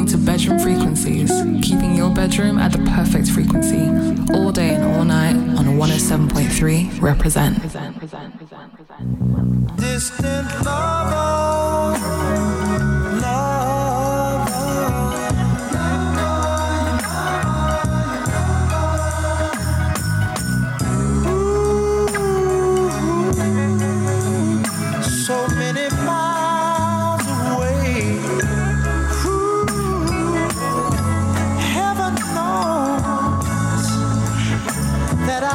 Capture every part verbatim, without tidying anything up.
listening to Bedroom Frequencies, keeping your bedroom at the perfect frequency, all day and all night on one oh seven point three Represent. Distant lover, lover, ooh, so many miles away. Ooh, heaven knows that I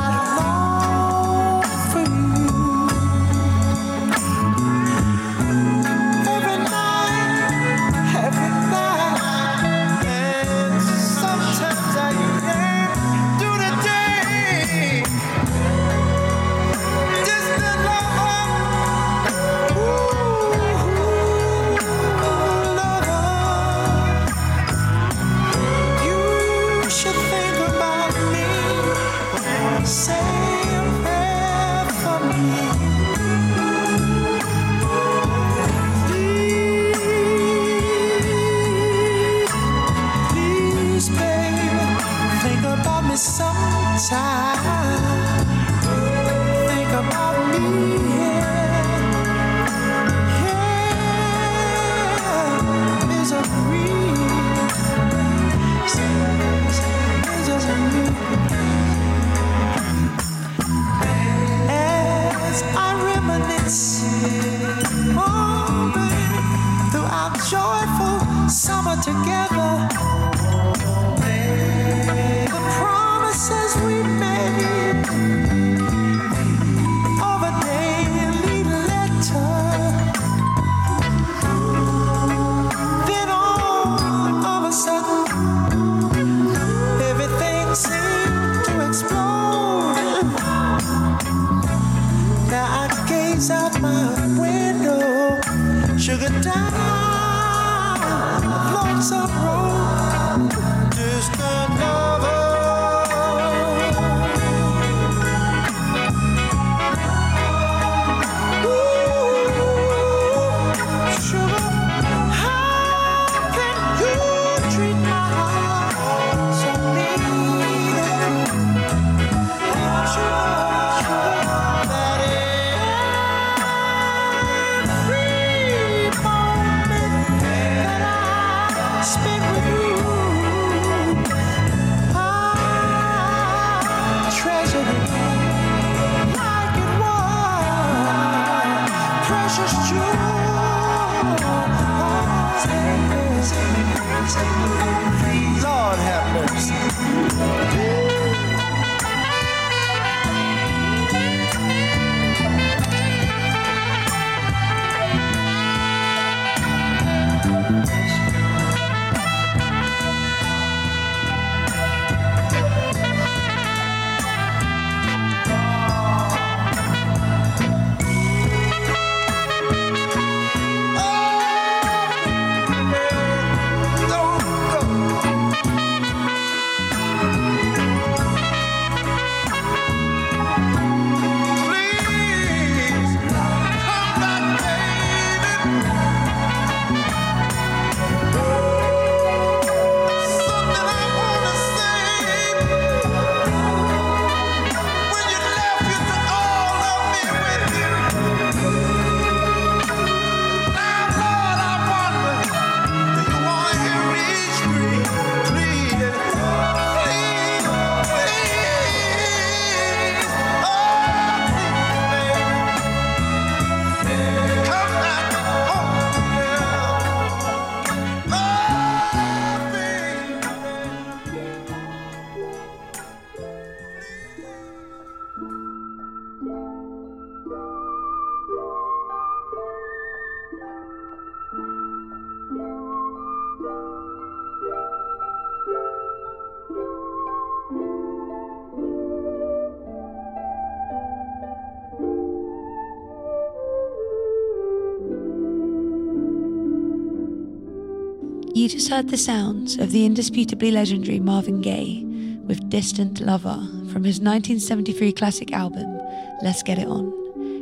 You just heard the sounds of the indisputably legendary Marvin Gaye with Distant Lover from his nineteen seventy-three classic album, Let's Get It On,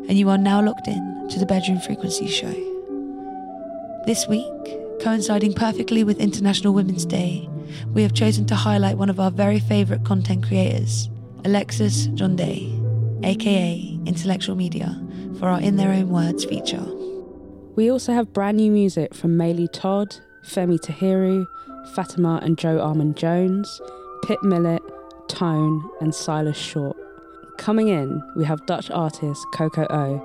and you are now locked in to the Bedroom Frequency Show. This week, Coinciding perfectly with International Women's Day, we have chosen to highlight one of our very favourite content creators, Elexus Jionde, aka Intellectual Media, for our In Their Own Words feature. We also have brand new music from Maylee Todd, Femi Tahiru, Fatima and Joe Armon Jones, Pip Millett, Tone and Silas Short. Coming in, we have Dutch artist Coco O,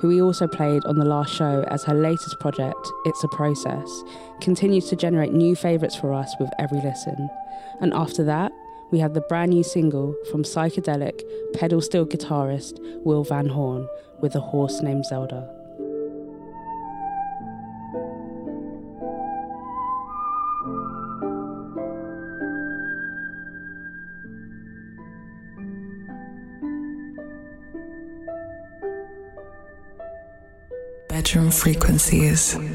who we also played on the last show as her latest project, It's a Process, continues to generate new favourites for us with every listen. And after that, we have the brand new single from psychedelic pedal steel guitarist Will Van Horn with A Horse Named Zelda. Bedroom Frequencies. Yeah.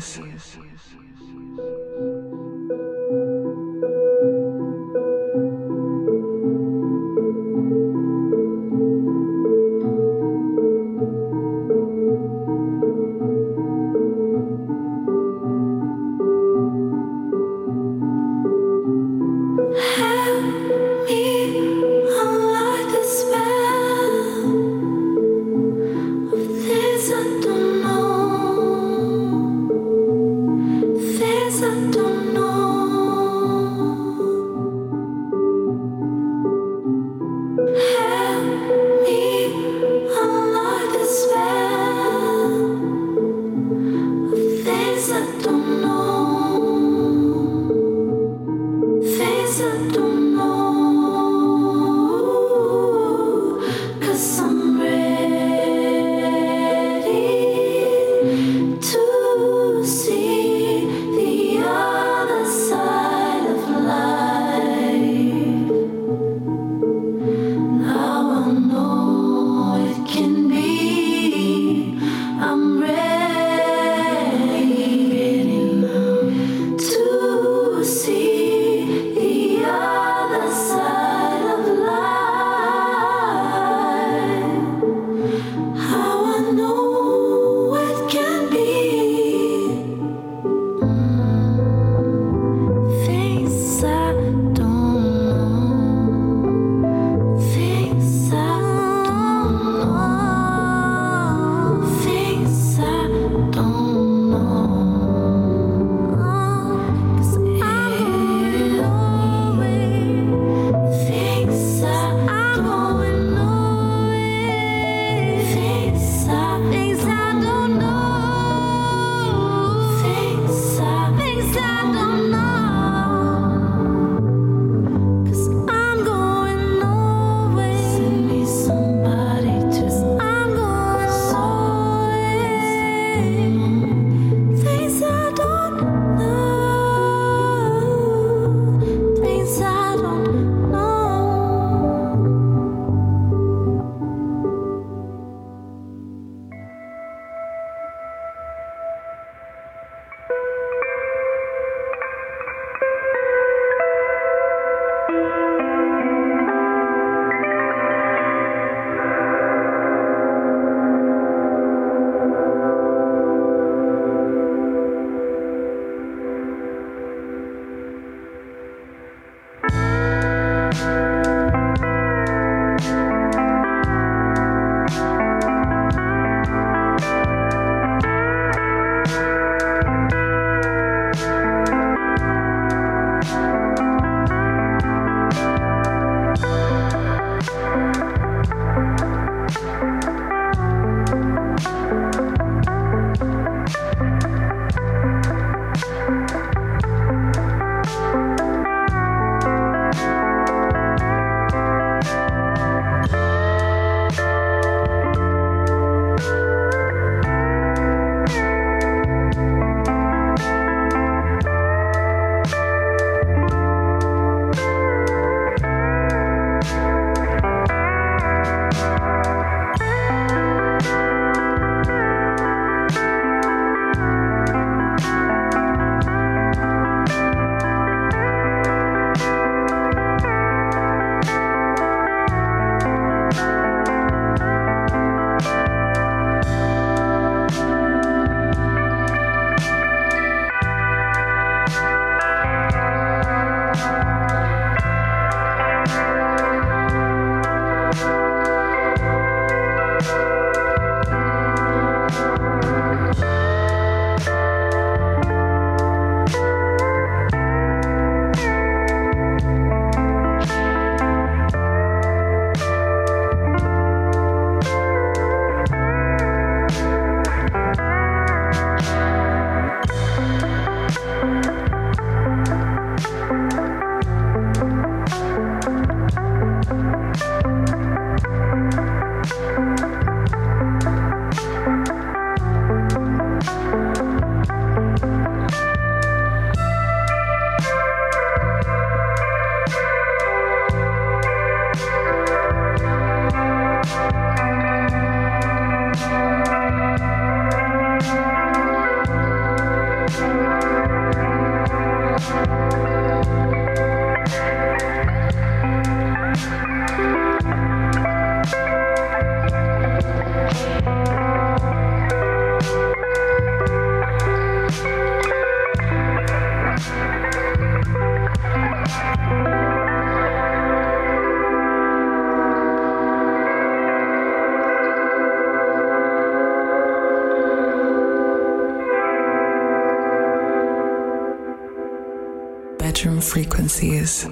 Bedroom Frequencies.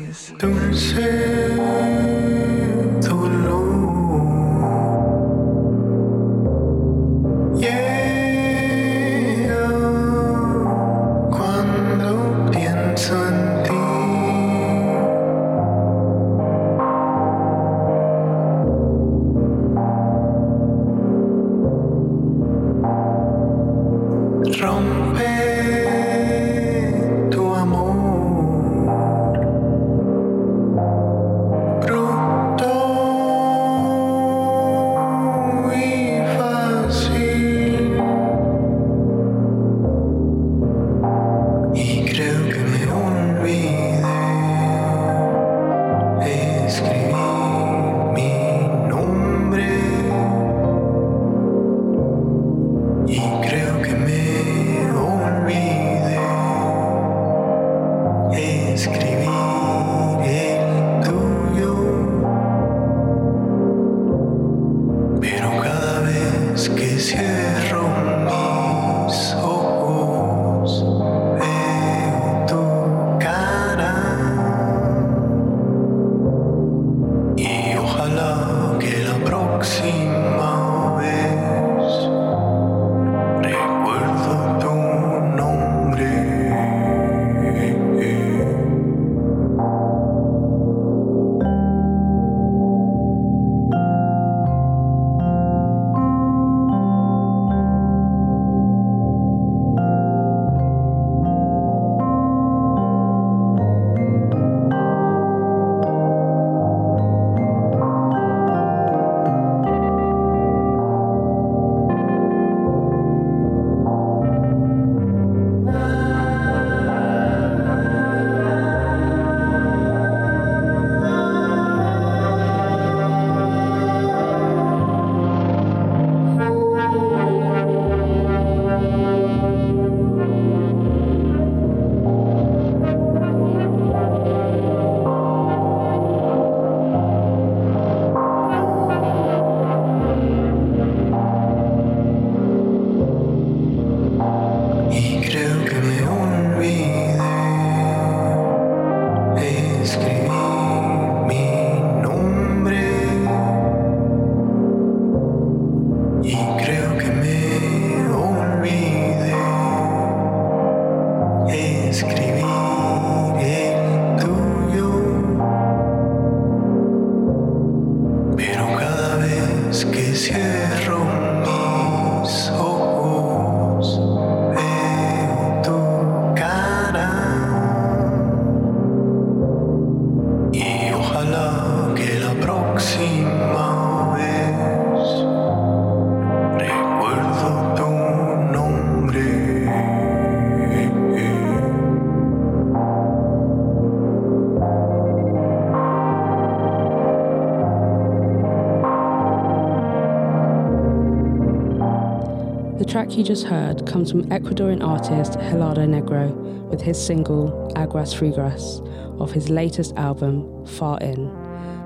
The track you just heard comes from Ecuadorian artist Helado Negro with his single Aguas Frescas of his latest album Far In.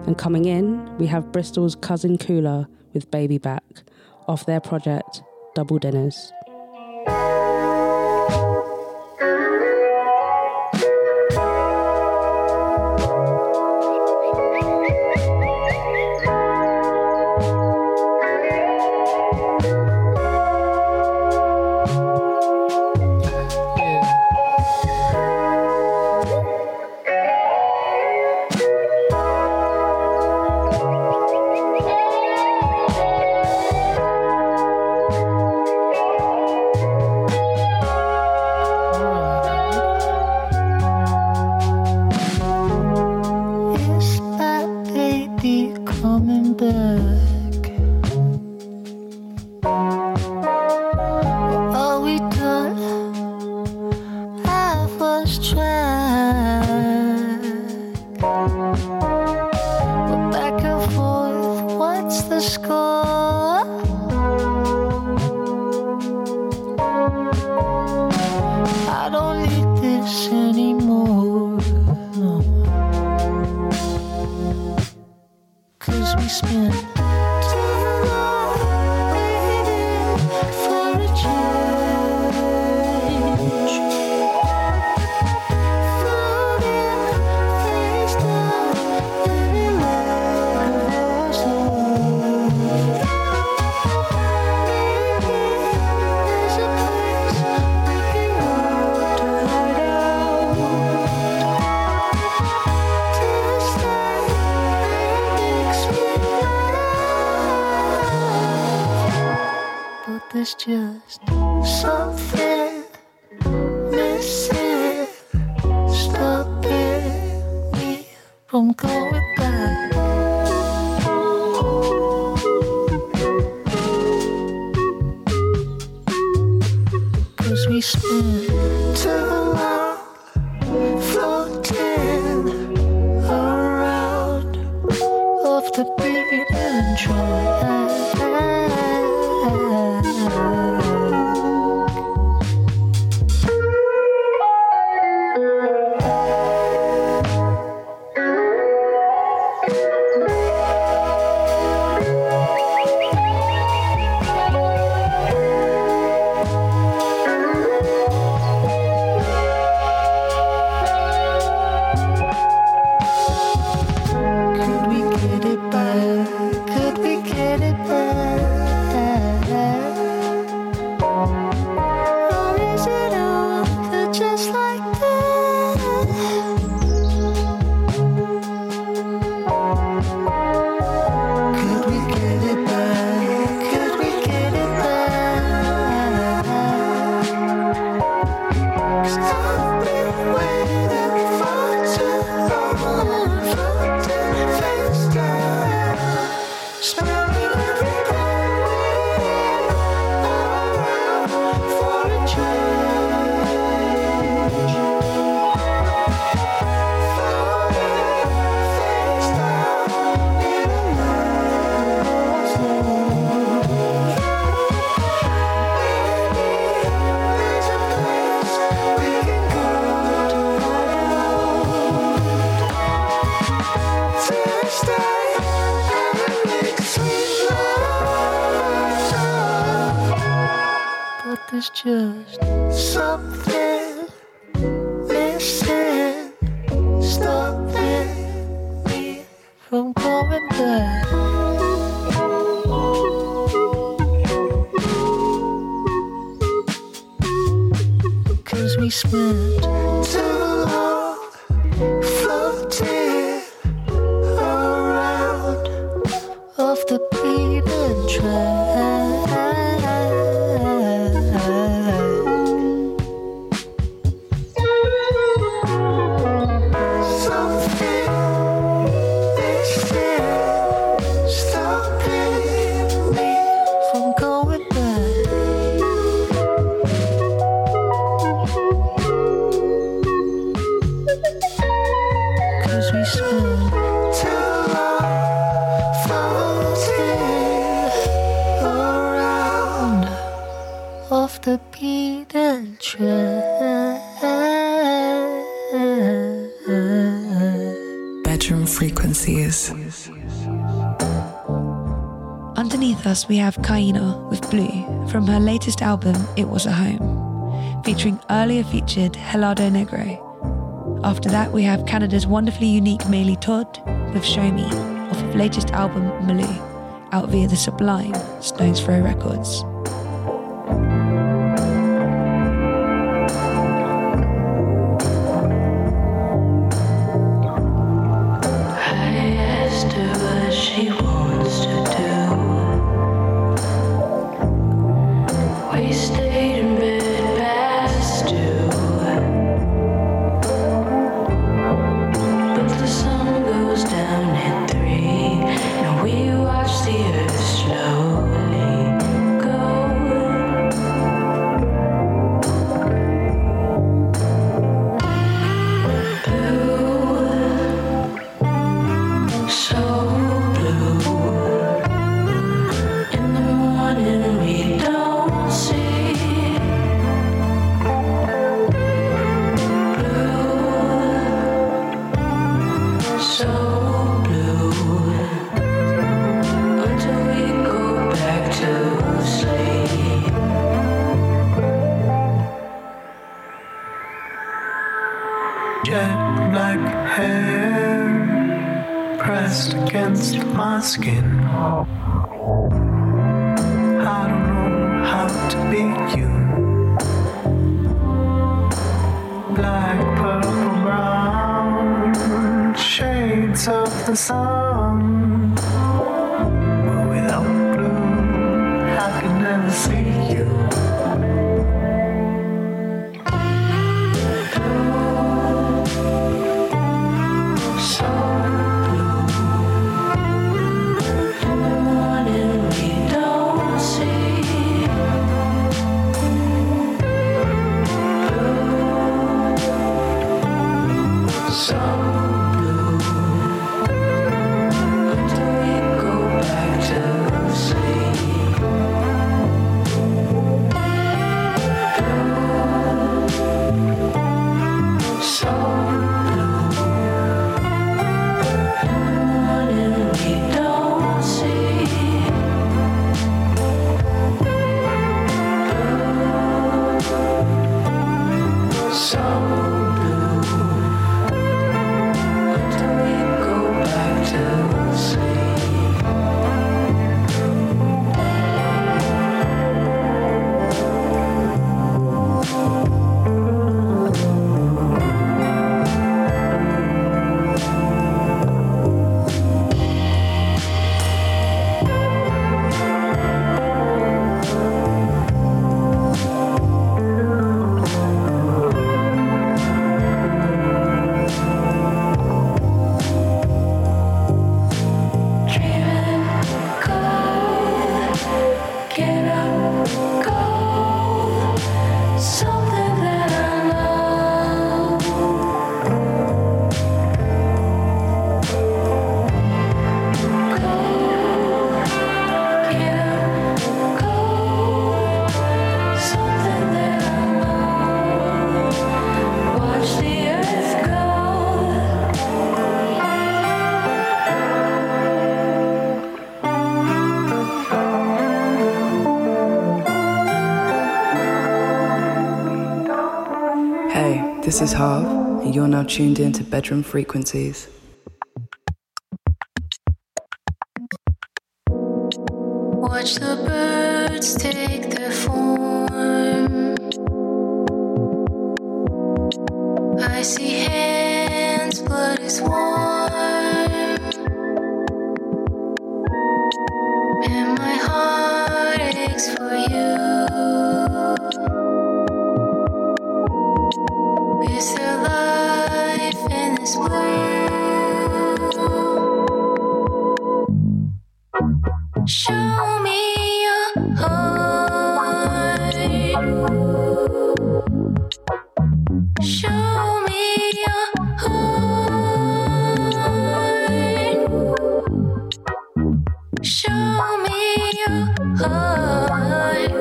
And coming in, we have Bristol's Cousin Cooler with Baby Back off their project Double Dinners. Yeah. was just something missing, stopping me from going back. Cause we spent too long floating around off the beat and trying. It's just something missing, stopping me from coming back. Cause we spent too long floating around off the beaten track. Bedroom Frequencies. Underneath us we have Kaina with Blue from her latest album It Was a Home, featuring earlier featured Helado Negro. After that we have Canada's wonderfully unique Maylee Todd with Show Me off of latest album Malou, out via the sublime Stones Throw Records. Some, but without blue, I can never see you. This is Harv, and you're now tuned in to Bedroom Frequencies. Watch the birds take their form. I see hands, blood is warm. And my heart aches for you. Is there life in this blue? Show me your heart. Show me your heart. Show me your heart.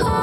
Show.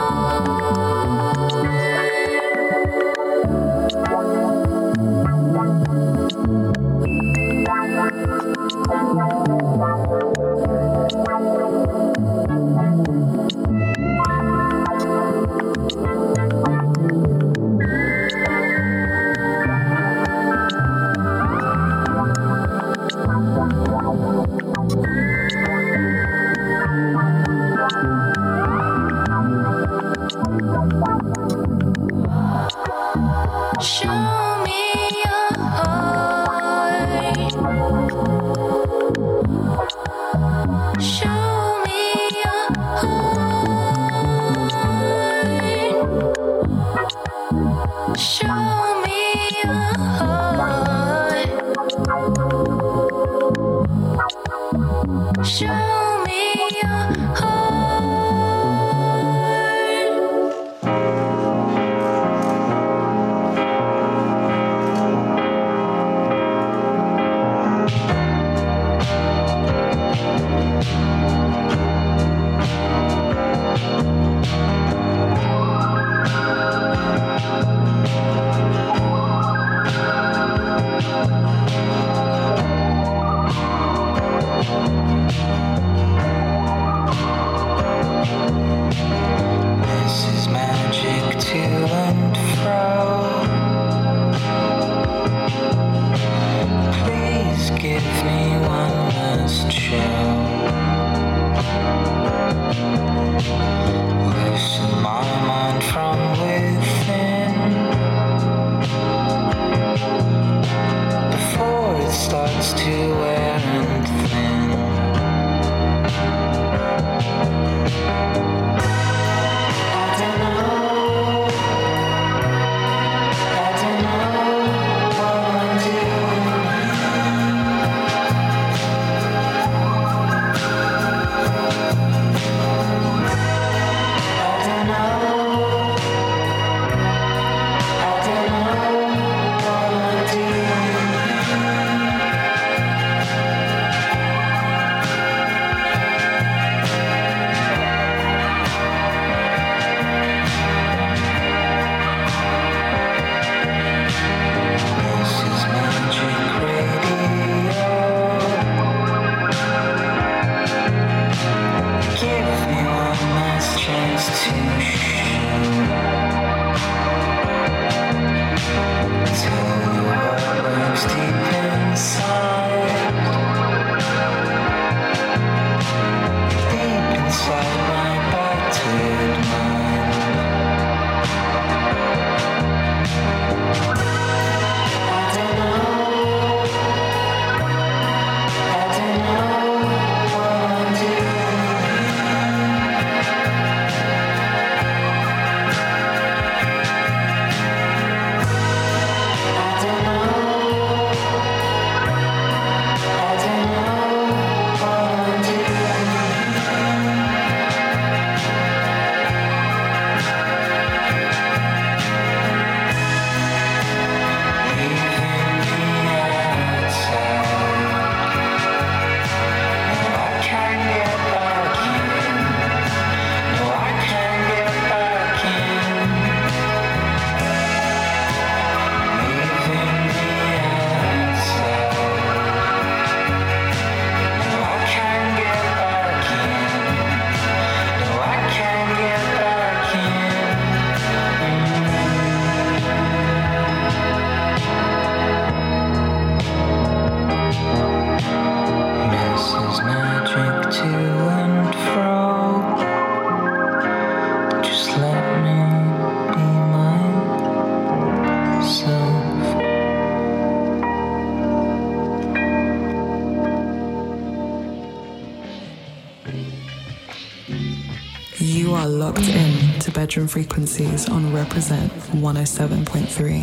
Bedroom Frequencies on Reprezent one oh seven point three.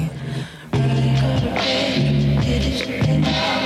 You think I'm inside?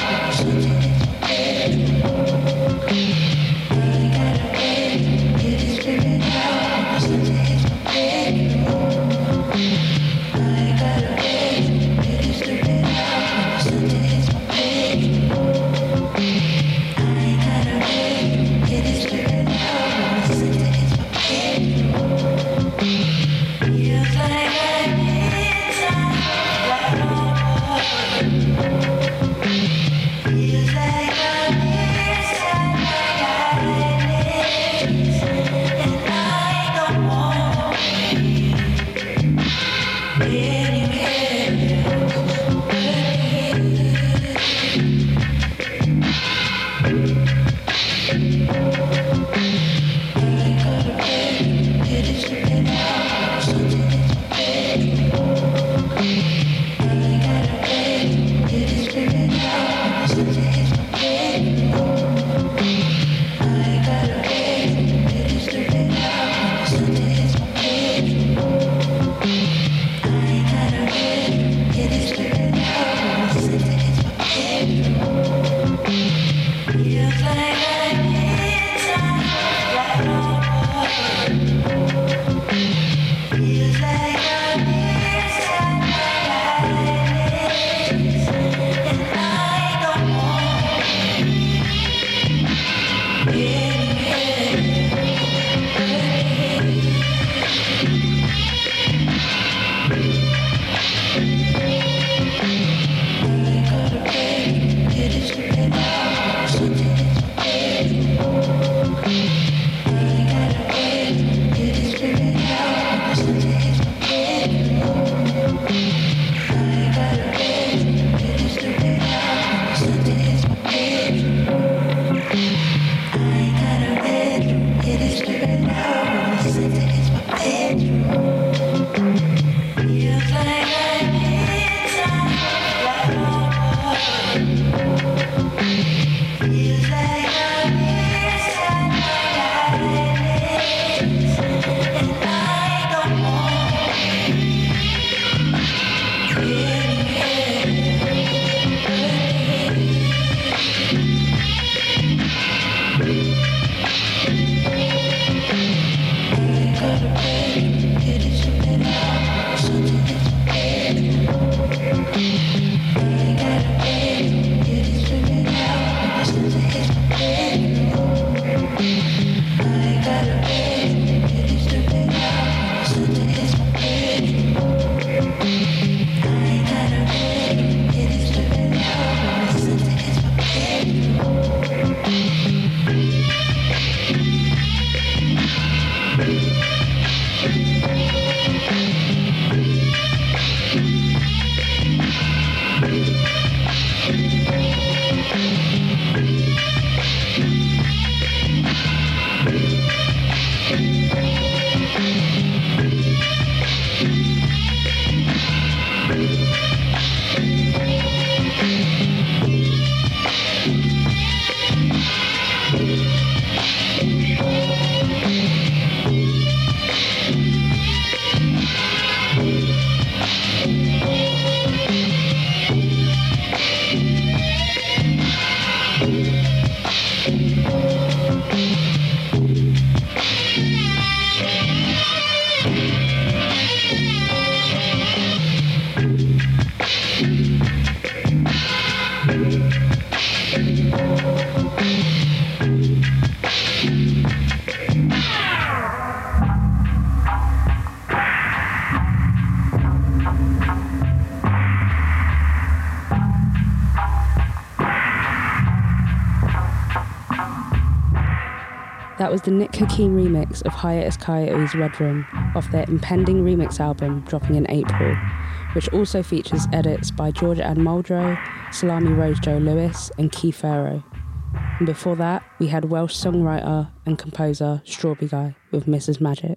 That was the Nick Hakim remix of Hiatus Coyote's Red Room off their impending remix album dropping in April, which also features edits by Georgia Ann Muldrow, Salami Rose Joe Lewis and Keith Farrow. And before that, we had Welsh songwriter and composer Strawberry Guy with Missus Magic.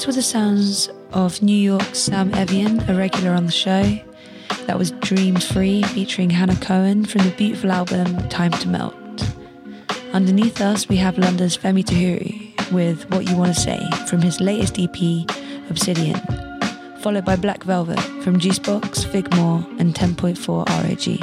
Those were the sounds of New York's Sam Evian, a regular on the show. That was Dream Free featuring Hannah Cohen from the beautiful album Time to Melt. Underneath us, we have London's Femi Tahiru with What You Want to Say from his latest E P, Obsidian, followed by Black Velvet from Juicebox, Figmore and ten point four R O G.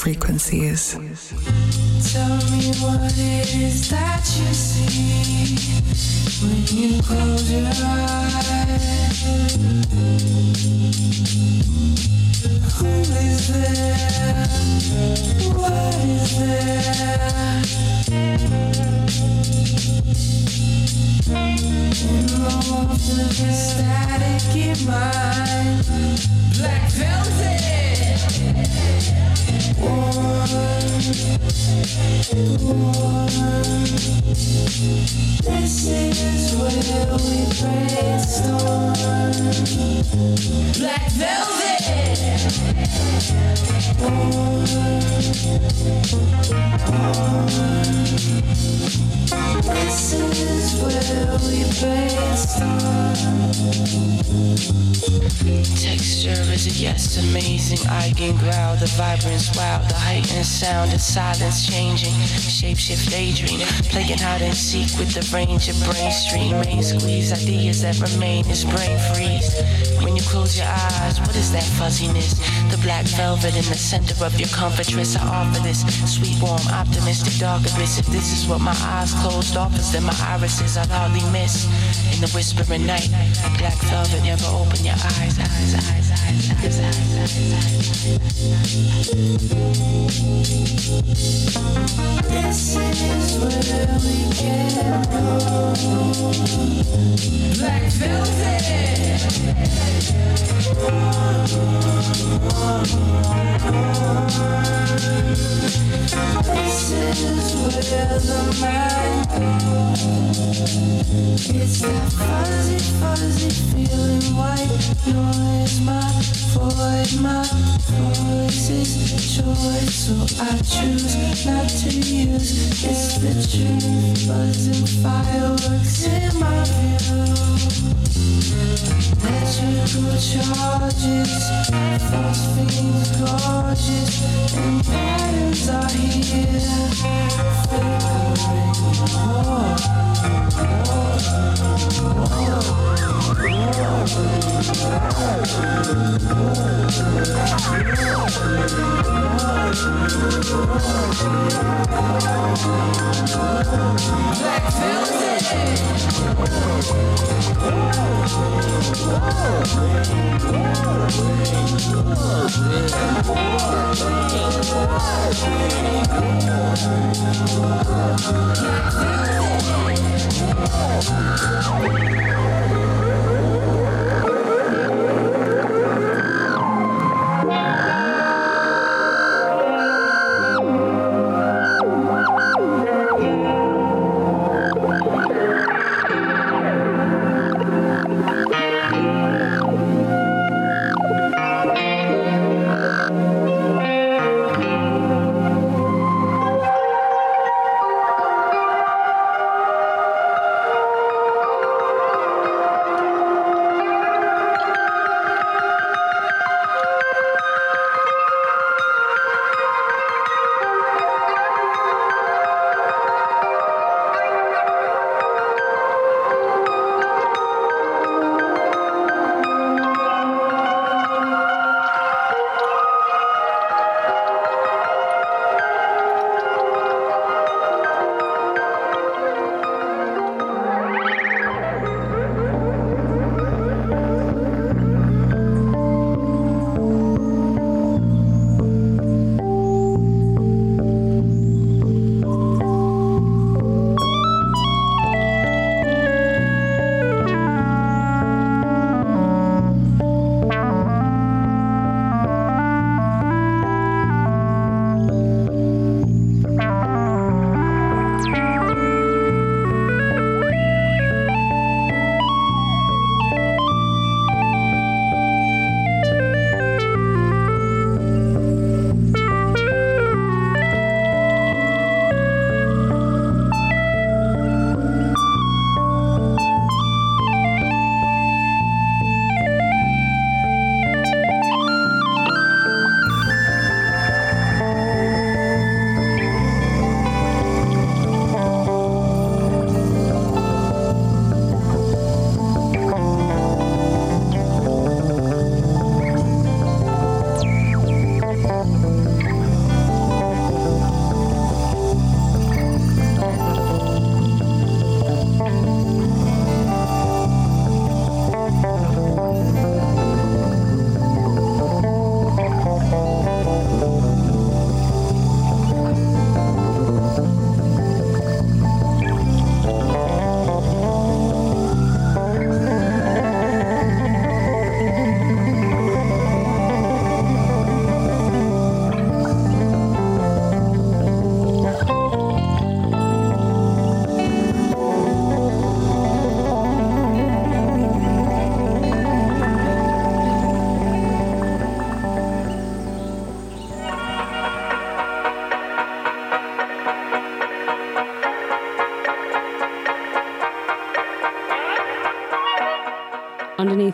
Frequencies. Tell me what it is that you see when you close your eyes. Who is there? What is there? You roll to the static in mind. Black velvet. This is where we brainstorm. Black velvet. This is where we brainstorm. Texture. music, yes, it's amazing. I can growl, the vibrance, wow, the heightened sound, the silence changing, shapeshift, daydream, playing hide and seek with the range of brain stream, main squeeze, ideas that remain is brain freeze. When you close your eyes, what is that fuzziness? The black velvet in the center of your comfort dress. I offer this sweet, warm, optimistic, dark abyss. If this is what my eyes closed off is, then my irises I'll hardly miss. In the whispering night, black velvet, never open your eyes, eyes, eyes, eyes, eyes, eyes, eyes. This is where we can go. Black velvet. This is where the mind goes. It's the fuzzy, fuzzy feeling, white noise, my void, my voice is choice, so I choose not to use. It's the truth, buzzing fireworks in my view. Electrical charges, false things gorgeous, and patterns are here, flickering. Oh, Black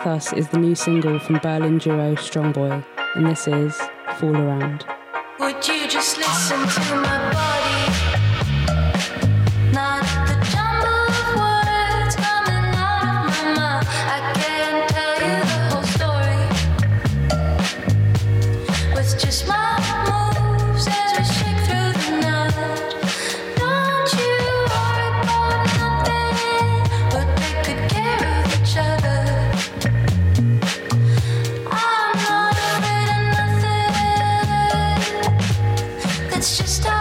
Plus is the new single from Berlin duo Strong Boy, and this is Fall Around. Would you just listen to my body? Not the jumble of words coming out of my mouth. I can't tell you the whole story with just my moves as we shake through the night. Don't you worry about nothing, but they could care of each other. I'm not afraid of nothing. That's just how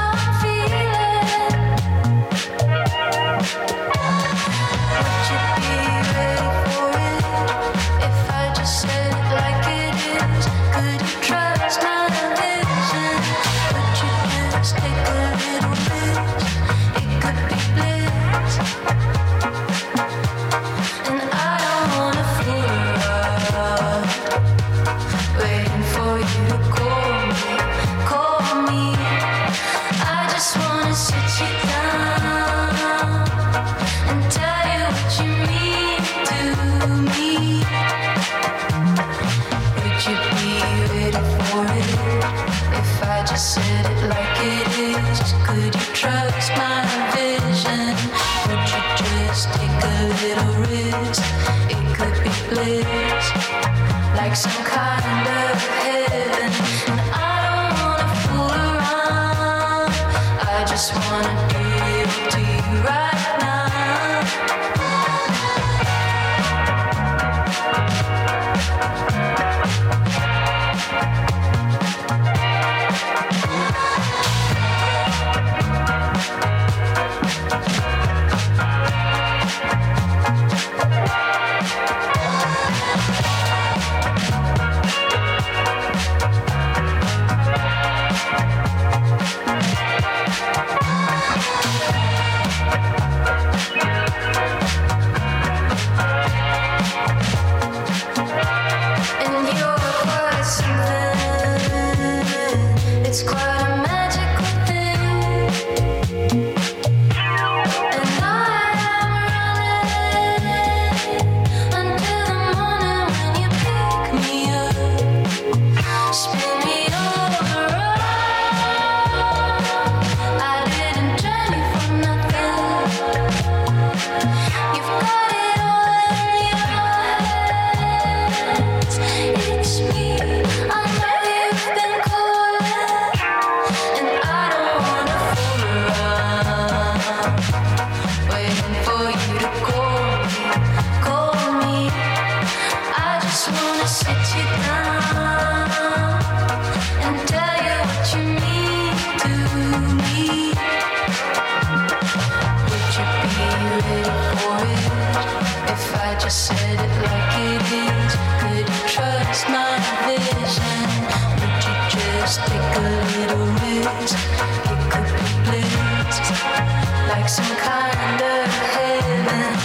some kind of heaven, and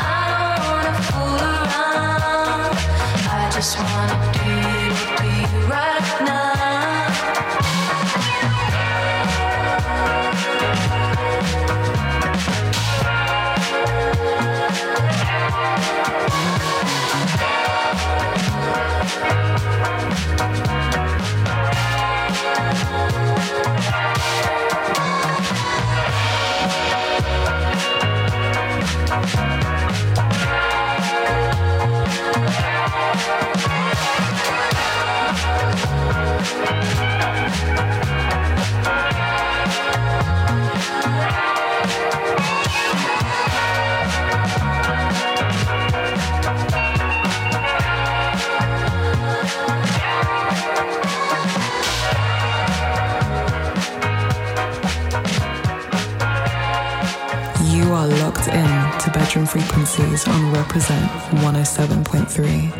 I don't wanna fool around. I just wanna do it to you right Frequencies on Reprezent one oh seven point three.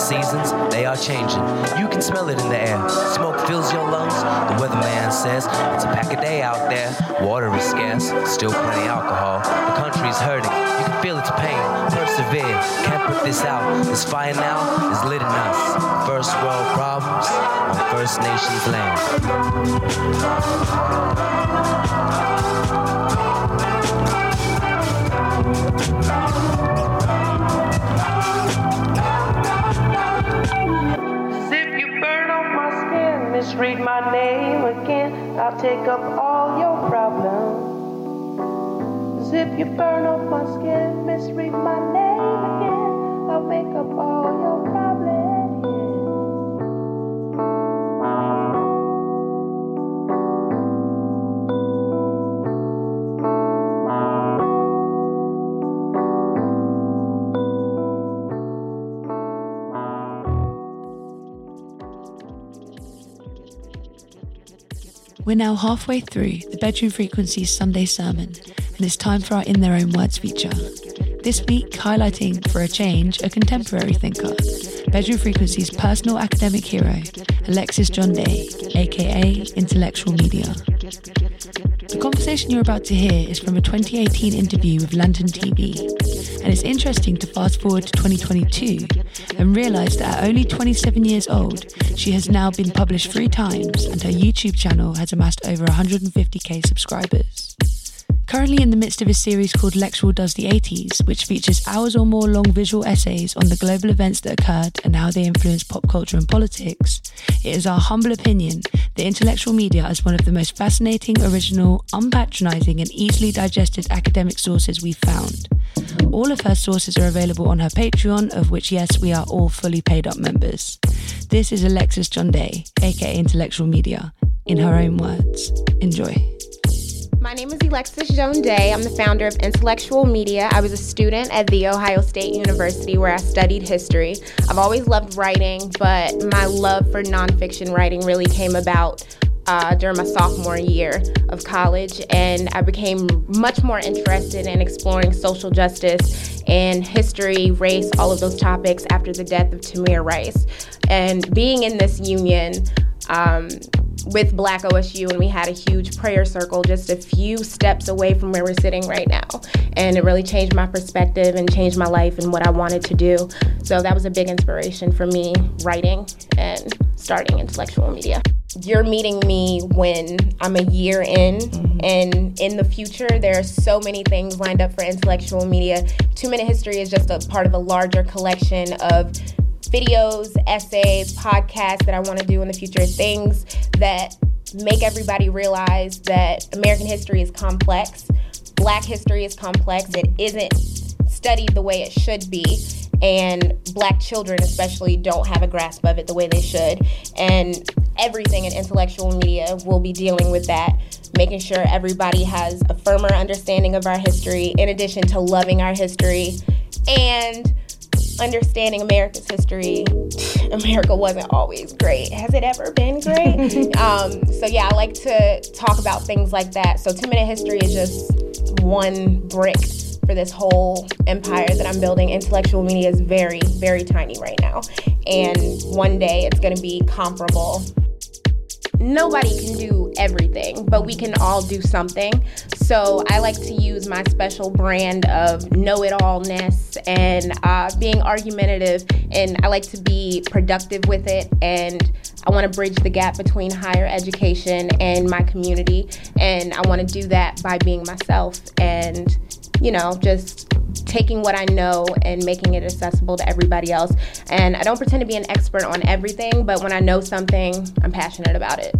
seasons, they are changing. You can smell it in the air. Smoke fills your lungs. The weatherman says it's a pack a day out there. Water is scarce, still plenty alcohol. The country's hurting. You can feel its pain. Persevere. Can't put this out. This fire now is lit in us. First world problems on First Nations land. Read my name again, I'll take up all your problems. As if you burn off my skin, misread my name again, I'll make up all your problems. We're now halfway through the Bedroom Frequencies Sunday Sermon, and it's time for our In Their Own Words feature. This week, highlighting, for a change, a contemporary thinker, Bedroom Frequencies' personal academic hero, Elexus Jionde, aka Intellectual Media. The conversation you're about to hear is from a twenty eighteen interview with London T V, and it's interesting to fast forward to twenty twenty-two and realise that at only twenty-seven years old, she has now been published three times and her YouTube channel has amassed over one hundred fifty thousand subscribers. Currently in the midst of a series called Lexual Does the eighties, which features hours or more long visual essays on the global events that occurred and how they influence pop culture and politics, it is our humble opinion that Intellectual Media is one of the most fascinating, original, unpatronising and easily digested academic sources we've found. All of her sources are available on her Patreon, of which, yes, we are all fully paid up members. This is Elexus Jionde, aka Intellectual Media, in her own words. Enjoy. My name is Elexus Jionde. I'm the founder of Intellectual Media. I was a student at The Ohio State University where I studied history. I've always loved writing, but my love for nonfiction writing really came about uh, during my sophomore year of college, and I became much more interested in exploring social justice and history, race, all of those topics after the death of Tamir Rice. And being in this union, um, with Black O S U, and we had a huge prayer circle just a few steps away from where we're sitting right now, and it really changed my perspective and changed my life and what I wanted to do. So that was a big inspiration for me writing and starting Intellectual Media. You're meeting me when I'm a year in, mm-hmm. and in the future there are so many things lined up for Intellectual Media. Two Minute History is just a part of a larger collection of videos, essays, podcasts that I want to do in the future, things that make everybody realize that American history is complex, Black history is complex, it isn't studied the way it should be, and Black children especially don't have a grasp of it the way they should, and everything in Intellectual Media will be dealing with that, making sure everybody has a firmer understanding of our history, in addition to loving our history, and understanding America's history. America wasn't always great. Has it ever been great? um, so yeah, I like to talk about things like that. So Two Minute History is just one brick for this whole empire that I'm building. Intellectual Media is very, very tiny right now. And one day it's going to be comparable. Nobody can do everything, but we can all do something. So I like to use my special brand of know-it-allness and uh, being argumentative, and I like to be productive with it, and I want to bridge the gap between higher education and my community, and I want to do that by being myself and, you know, just taking what I know and making it accessible to everybody else. And I don't pretend to be an expert on everything, but when I know something, I'm passionate about it.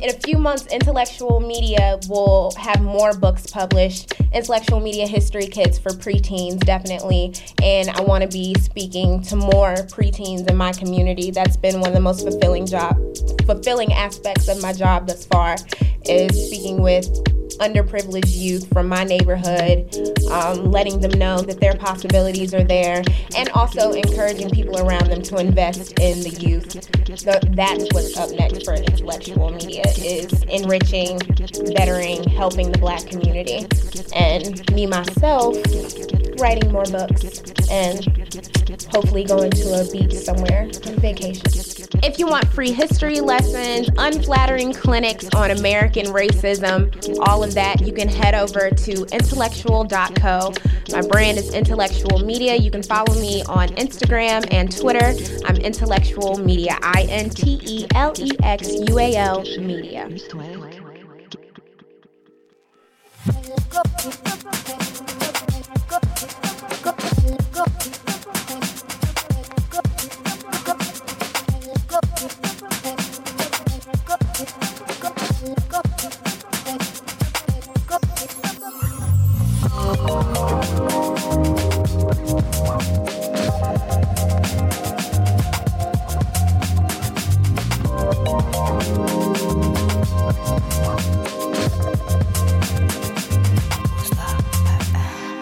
In a few months, Intellectual Media will have more books published. Intellectual Media history kits for preteens, definitely. And I want to be speaking to more preteens in my community. That's been one of the most fulfilling job, fulfilling aspects of my job thus far, is speaking with underprivileged youth from my neighborhood, um, letting them know that their possibilities are there, and also encouraging people around them to invest in the youth. So that's what's up next for Intellectual Media, is enriching, bettering, helping the black community. And me, myself, writing more books and hopefully going to a beach somewhere on vacation. If you want free history lessons, unflattering clinics on American racism, all of that, you can head over to intellectual dot co. My brand is Intellectual Media. You can follow me on Instagram and Twitter. I'm Intellectual Media, I N T E L E X U A L Media.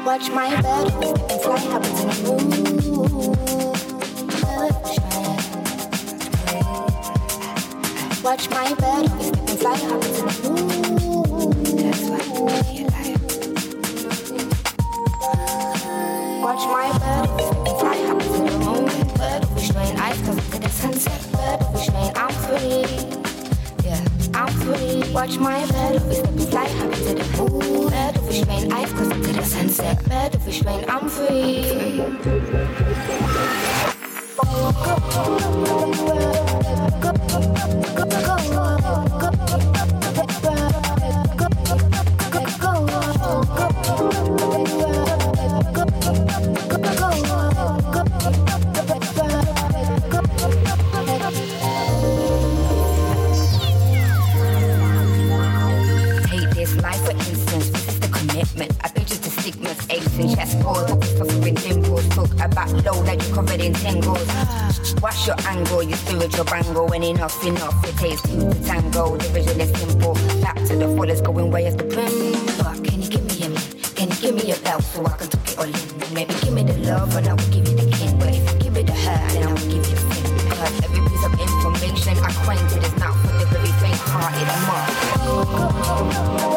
Watch my bed and fly up to the moon. Watch my bed and fly up to the moon. That's what you like. Watch my bed and fly up to the moon. Bird of wish knowing I've come to the sunset. Bird of wish knowing I'm free. Yeah, I'm free. Watch my bed and fly up to the moon. Bird of wish knowing I've come to the sunset. Bird of wish knowing I'm free. Watch your angle, your spiritual bangle. When enough's enough, it takes two to tango. The vision is simple, back to the fullest, going way as the prim. But can you give me a minute? Can you give me a belt so I can tuck it all in? Maybe give me the love and I will give you the kin. But if you give me the hurt, then I will give you the thing. Because every piece of information acquainted is not for the very faint-hearted. I'm up.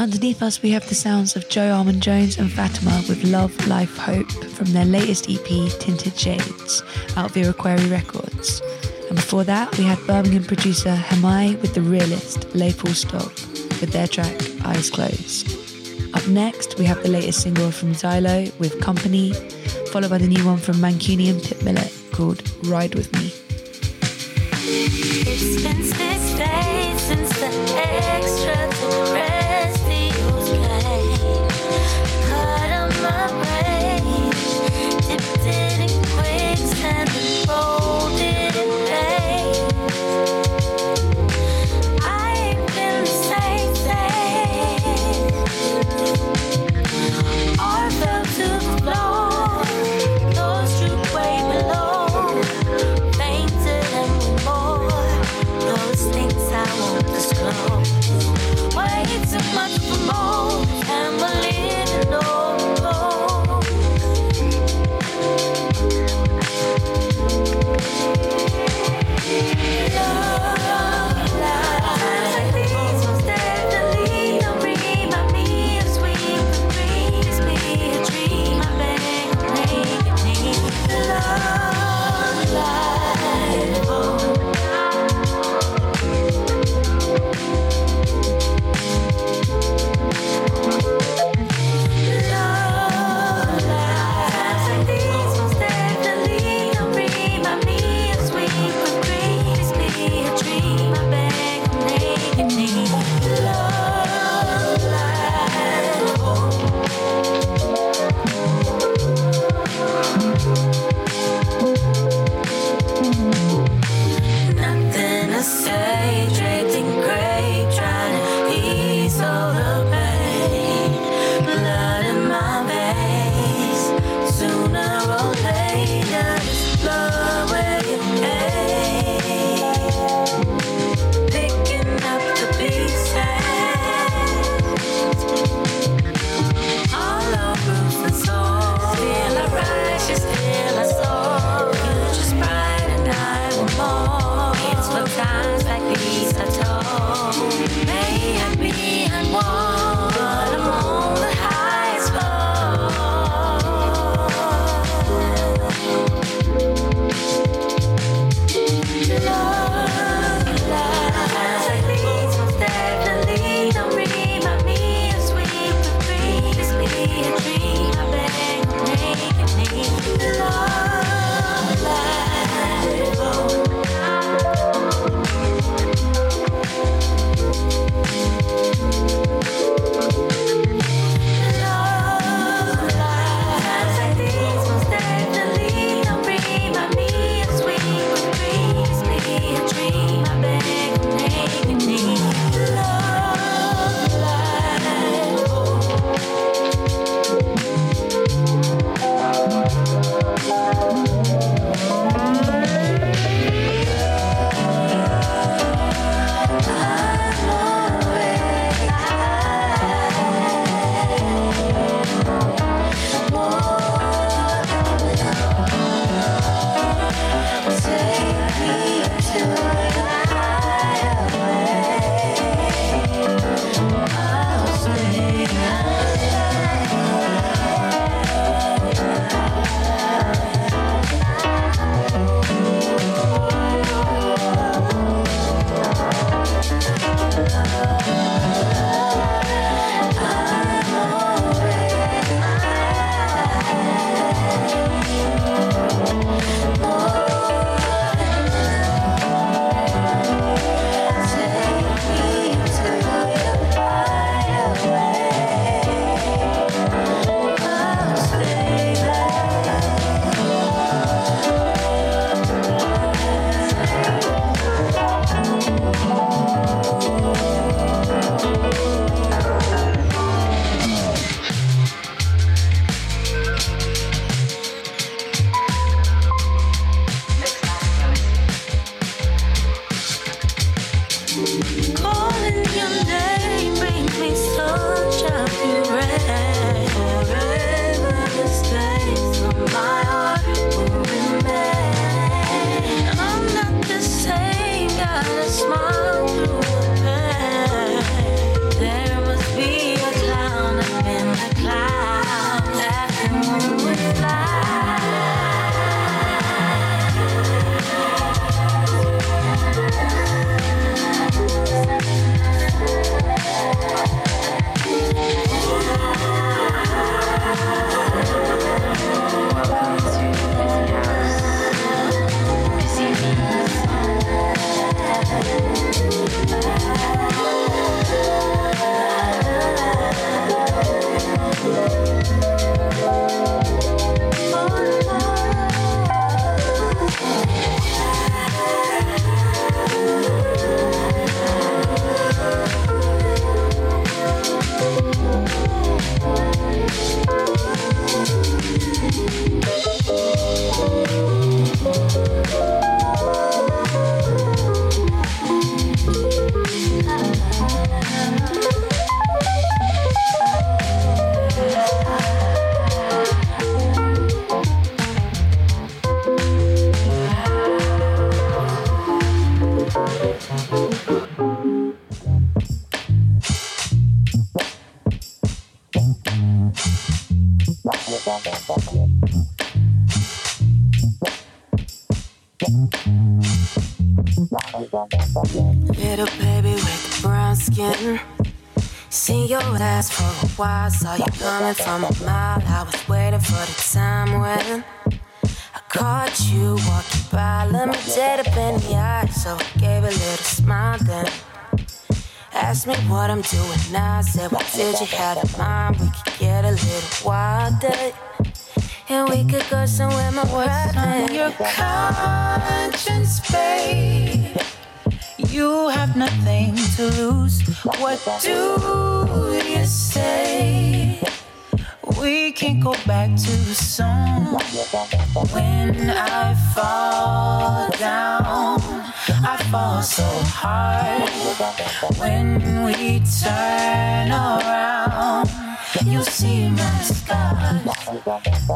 Underneath us, we have the sounds of Joe Armon Jones and Fatima with Love, Life, Hope from their latest E P, Tinted Shades, out via Aquari Records. And before that, we had Birmingham producer Hamai with The Realist, Lay Full Stop, with their track Eyes Closed. Up next, we have the latest single from Xylo with Company, followed by the new one from Mancunian Pip Millett called Ride With Me. It's been six days since the extraterrestrials came. Cut on my brain, dipped it in quicksand and rolled it in pain. I ain't been the same thing. Or fell to the floor, those two way below. Way too much for more, and we're living alone. Love, love. Times like these will steadily remind me of sweet dreams. Me a dream, I beg, make me love, love. Oh, Little baby with brown skin, seen your ass for a while, saw you coming from a mile. I was waiting for the time when I caught you walking by. Limited up in the eye, so I gave a little smile then. Asked me what I'm doing now, said, well, did you have in mind? We could get a little wilder, and we could go somewhere more private. What's on your conscience, babe? You have nothing to lose. What do you say? We can't go back too soon. When I fall down, I fall so hard. When we turn around, you'll see my scars.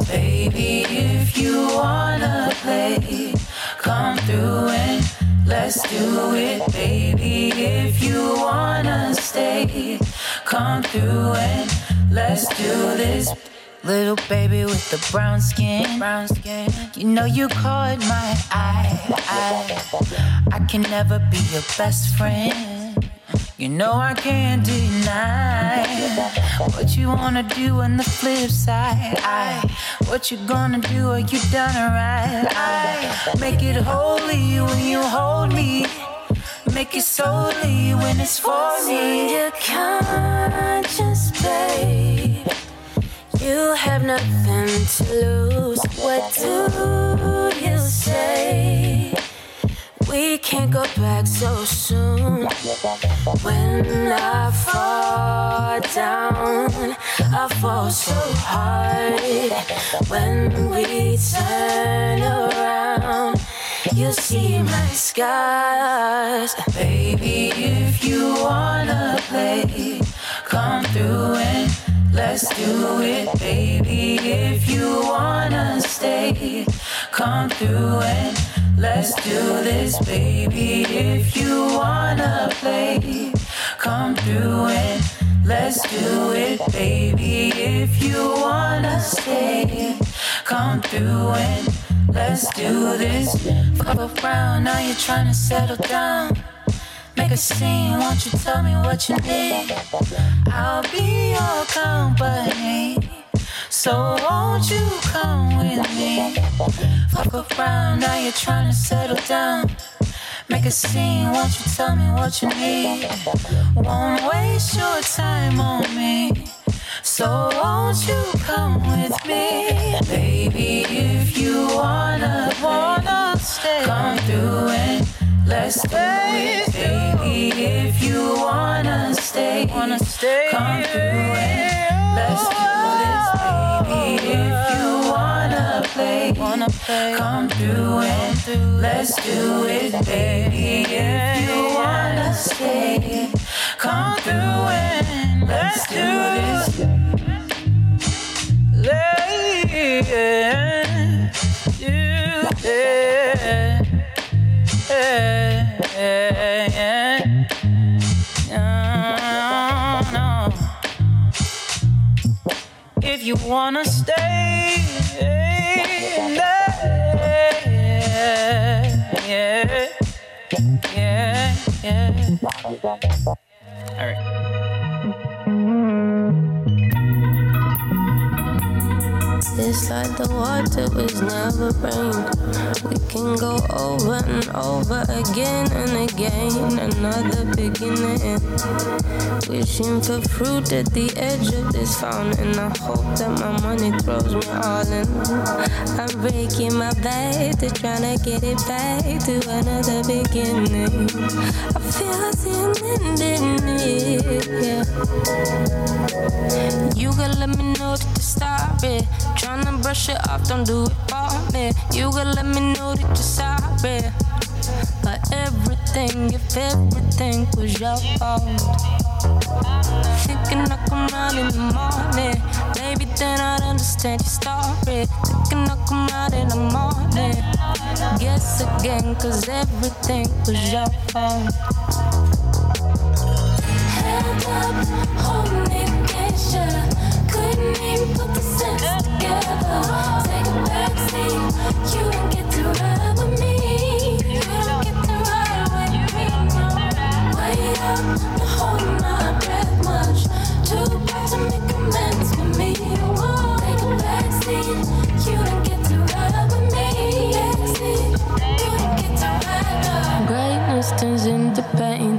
Baby, if you wanna play, come through and let's do it. Baby, if you wanna stay, come through and let's do this. Little baby with the brown skin, brown skin. You know you caught my eye, eye. I can never be your best friend. You know I can't deny what you wanna do on the flip side. I, what you gonna do? Are you done right? I make it holy when you hold me. Make it solely when it's for me. Your conscience, babe. You have nothing to lose. What do you say? We can't go back so soon. When I fall down, I fall so hard. When we turn around, you see my scars. Baby, if you wanna play, come through and let's do it. Baby, if you wanna stay, come through and let's do this. Baby, if you wanna play, come through and let's do it. Baby, if you wanna stay, come through and let's do this. Fuck around, now you're trying to settle down. Make a scene, won't you tell me what you need? I'll be your company, so won't you come with me? Fuck around, now you're trying to settle down. Make a scene, won't you tell me what you need? Won't waste your time on me, so won't you come with me? Baby, if you wanna, wanna stay, come through and let's do it. Baby, if you wanna stay, wanna stay, come through and let's do this. Baby, if you wanna play, wanna play, come through and let's do it. Baby, if you wanna stay, come through and let's do this. Let's do this. No, no. If you wanna stay, yeah, yeah, yeah, yeah. All right. It's like the water was never rained. We can go over and over again and again. Another beginning. Wishing for fruit at the edge of this fountain. I hope that my money throws me all in. I'm breaking my back to try to get it back to another beginning. I feel as an ending, yeah. You gotta let me know that to stop it. Tryna brush it off, don't do it for me. You gotta let me know that you're sorry for everything, if everything was your fault. Thinking I come out in the morning, maybe then I'd understand your story. Thinking I come out in the morning, guess again, cause everything was your fault. the pain.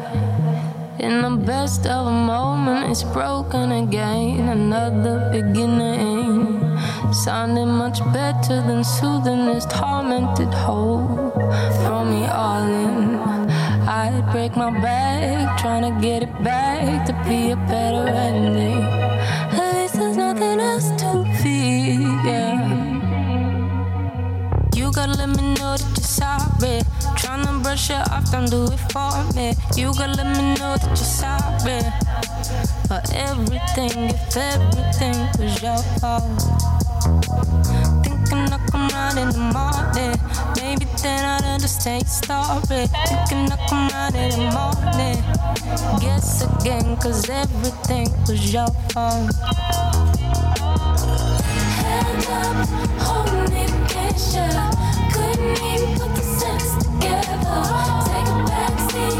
In the best of a moment, it's broken again. Another beginning, sounding much better than soothing this tormented hole. Throw me all in, I'd break my back trying to get it back to be a better ending. At least there's nothing else to fear. You gotta let me know that you're sorry. Tryna brush it off, don't do it for me. You gotta let me know that you're sorry for everything, if everything was your fault. Thinking I'll come round in the morning, maybe then I'd understand your story. Thinking I'll come round in the morning, guess again, cause everything was your fault. Head up, hold me, picture. Couldn't even put the steps together. Take a backseat.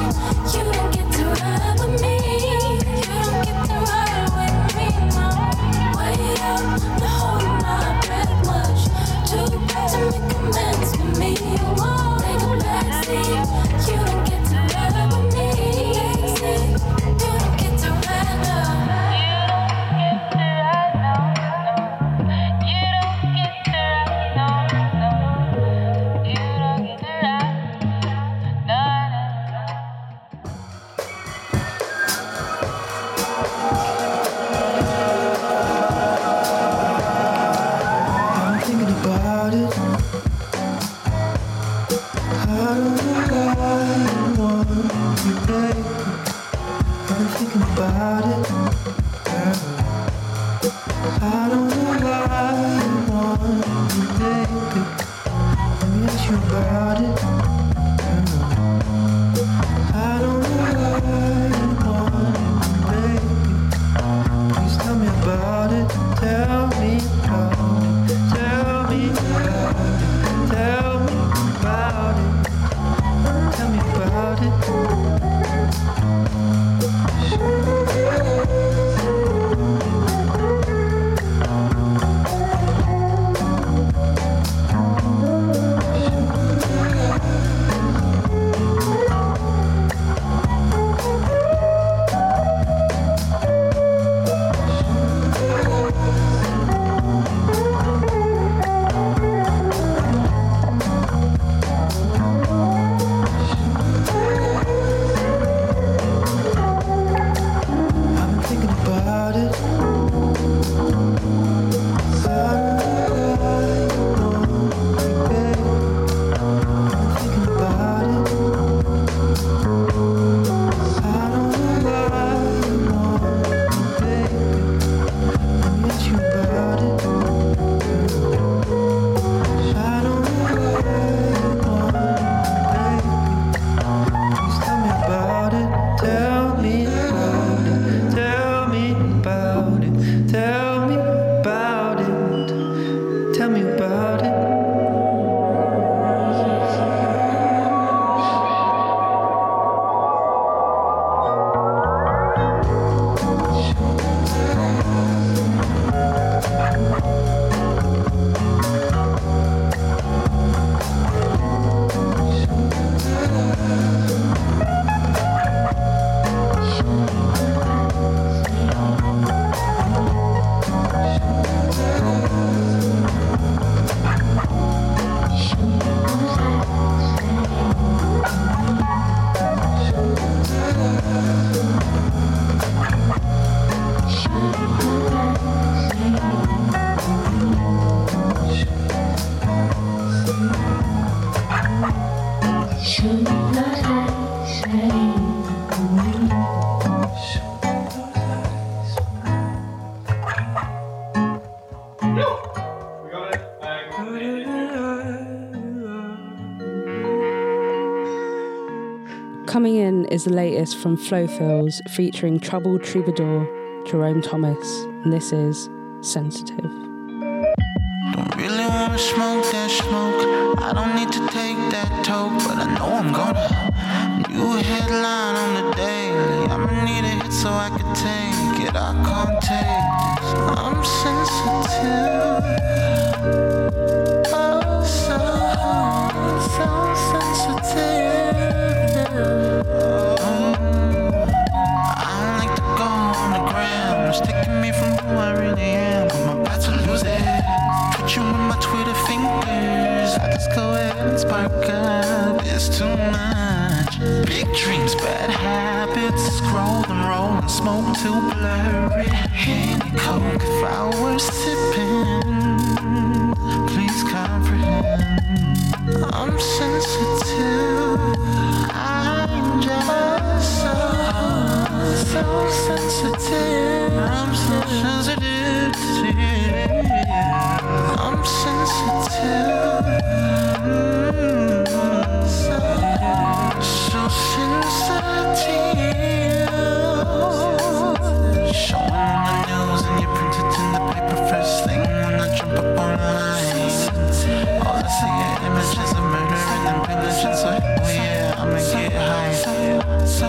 You don't get to ride with me. You don't get to ride with me, no. Wait up, not holding my breath much. Too bad to make amends for me. Whoa. Take a backseat. You don't get to ride with me. You don't get to ride now. Coming In is the latest from Flow Fills featuring Troubled Troubadour, Jerome Thomas, and this is Sensitive. Don't really want to smoke that smoke. I don't need to take that toke, but I know I'm gonna. New headline on the daily. I'ma need a hit so I can take it. I can't take this. I'm sensitive. Oh, so, so sensitive. Oh. smoke too blurry, Henny Coke, flowers sipping, please comprehend, I'm sensitive, I'm just so, so sensitive, I'm sensitive, I'm sensitive, so, so sensitive. Showing my news and you print it in the paper first thing when I jump up online. All I see are images of murder and then pillaging, so oh yeah, I'ma get high. So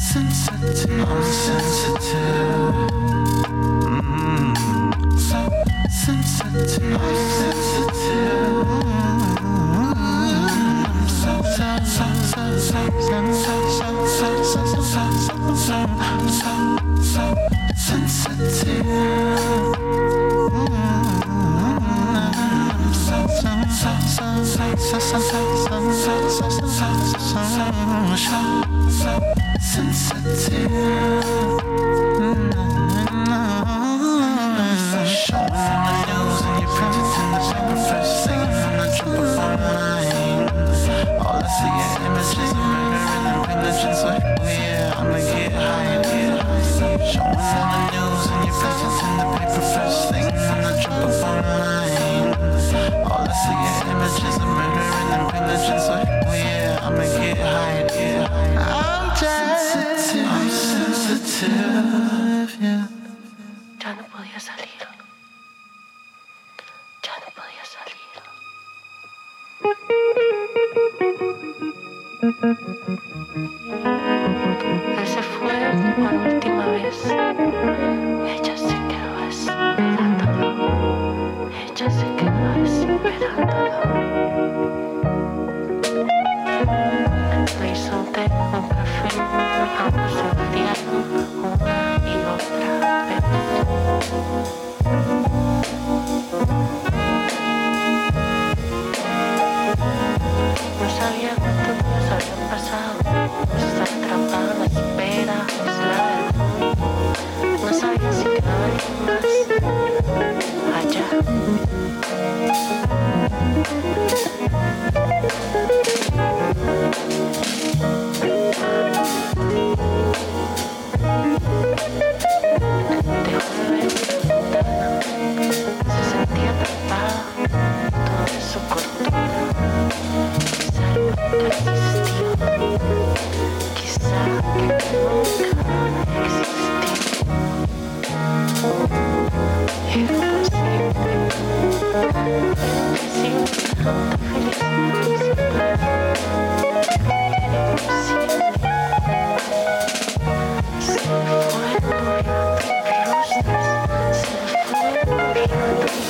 sensitive, I'm sensitive. Mm-hmm. So sensitive, I'm sensitive. I'm so, so, so, so, so, so, so, so, so, so, so, so, so, so, so, sensitive. I'm so, so, so, so, so, so, so, so, so, so, so, sensitive. Showing my nose and your printed in the paper first thing when I jump up online. All I see are images of murder and then religions. Oh yeah, I'ma get high and get high. Showing on the news and your presence in the paper first thing when I jump up online. All I see are images of murder and then pillaging, so oh yeah, I'ma get high and get high. I'm sensitive, I'm sensitive, yeah. Ya no podía salir. Ya no podía salir. Ese fue la última vez. Ella se quedó esperándolo. Ella se quedó esperándolo. Le hizo un té, un café, ambos se odiaron una y otra vez. No sabía cuántos días habían pasado. Estaba atrapada en la espera, aislada del mundo. No sabía si quedaba alguien más allá. Dejó de ver mi ventana. Se sentía atrapada toda en su cordura. Existió, quizá que nunca existió. Era posible, sin tanta felicidad. Era posible, se fue muriendo en rostros, se fue muriendo en rostros.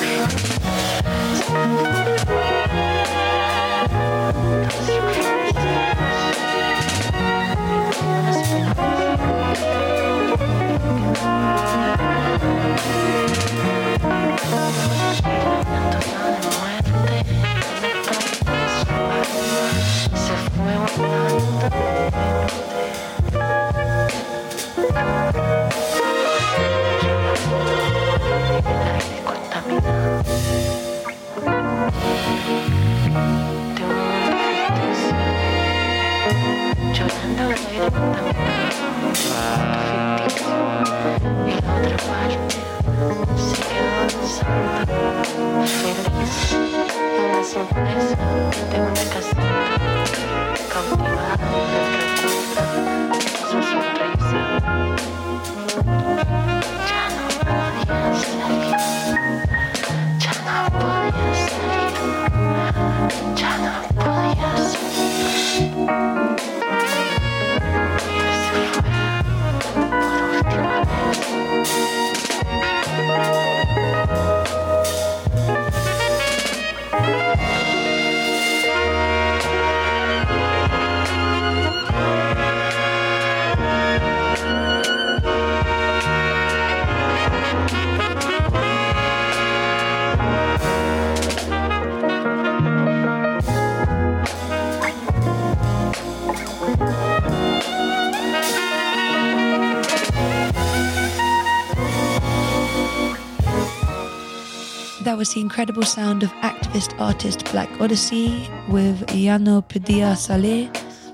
That was the incredible sound of activist artist Black Odyssey with Yano Pedia Saleh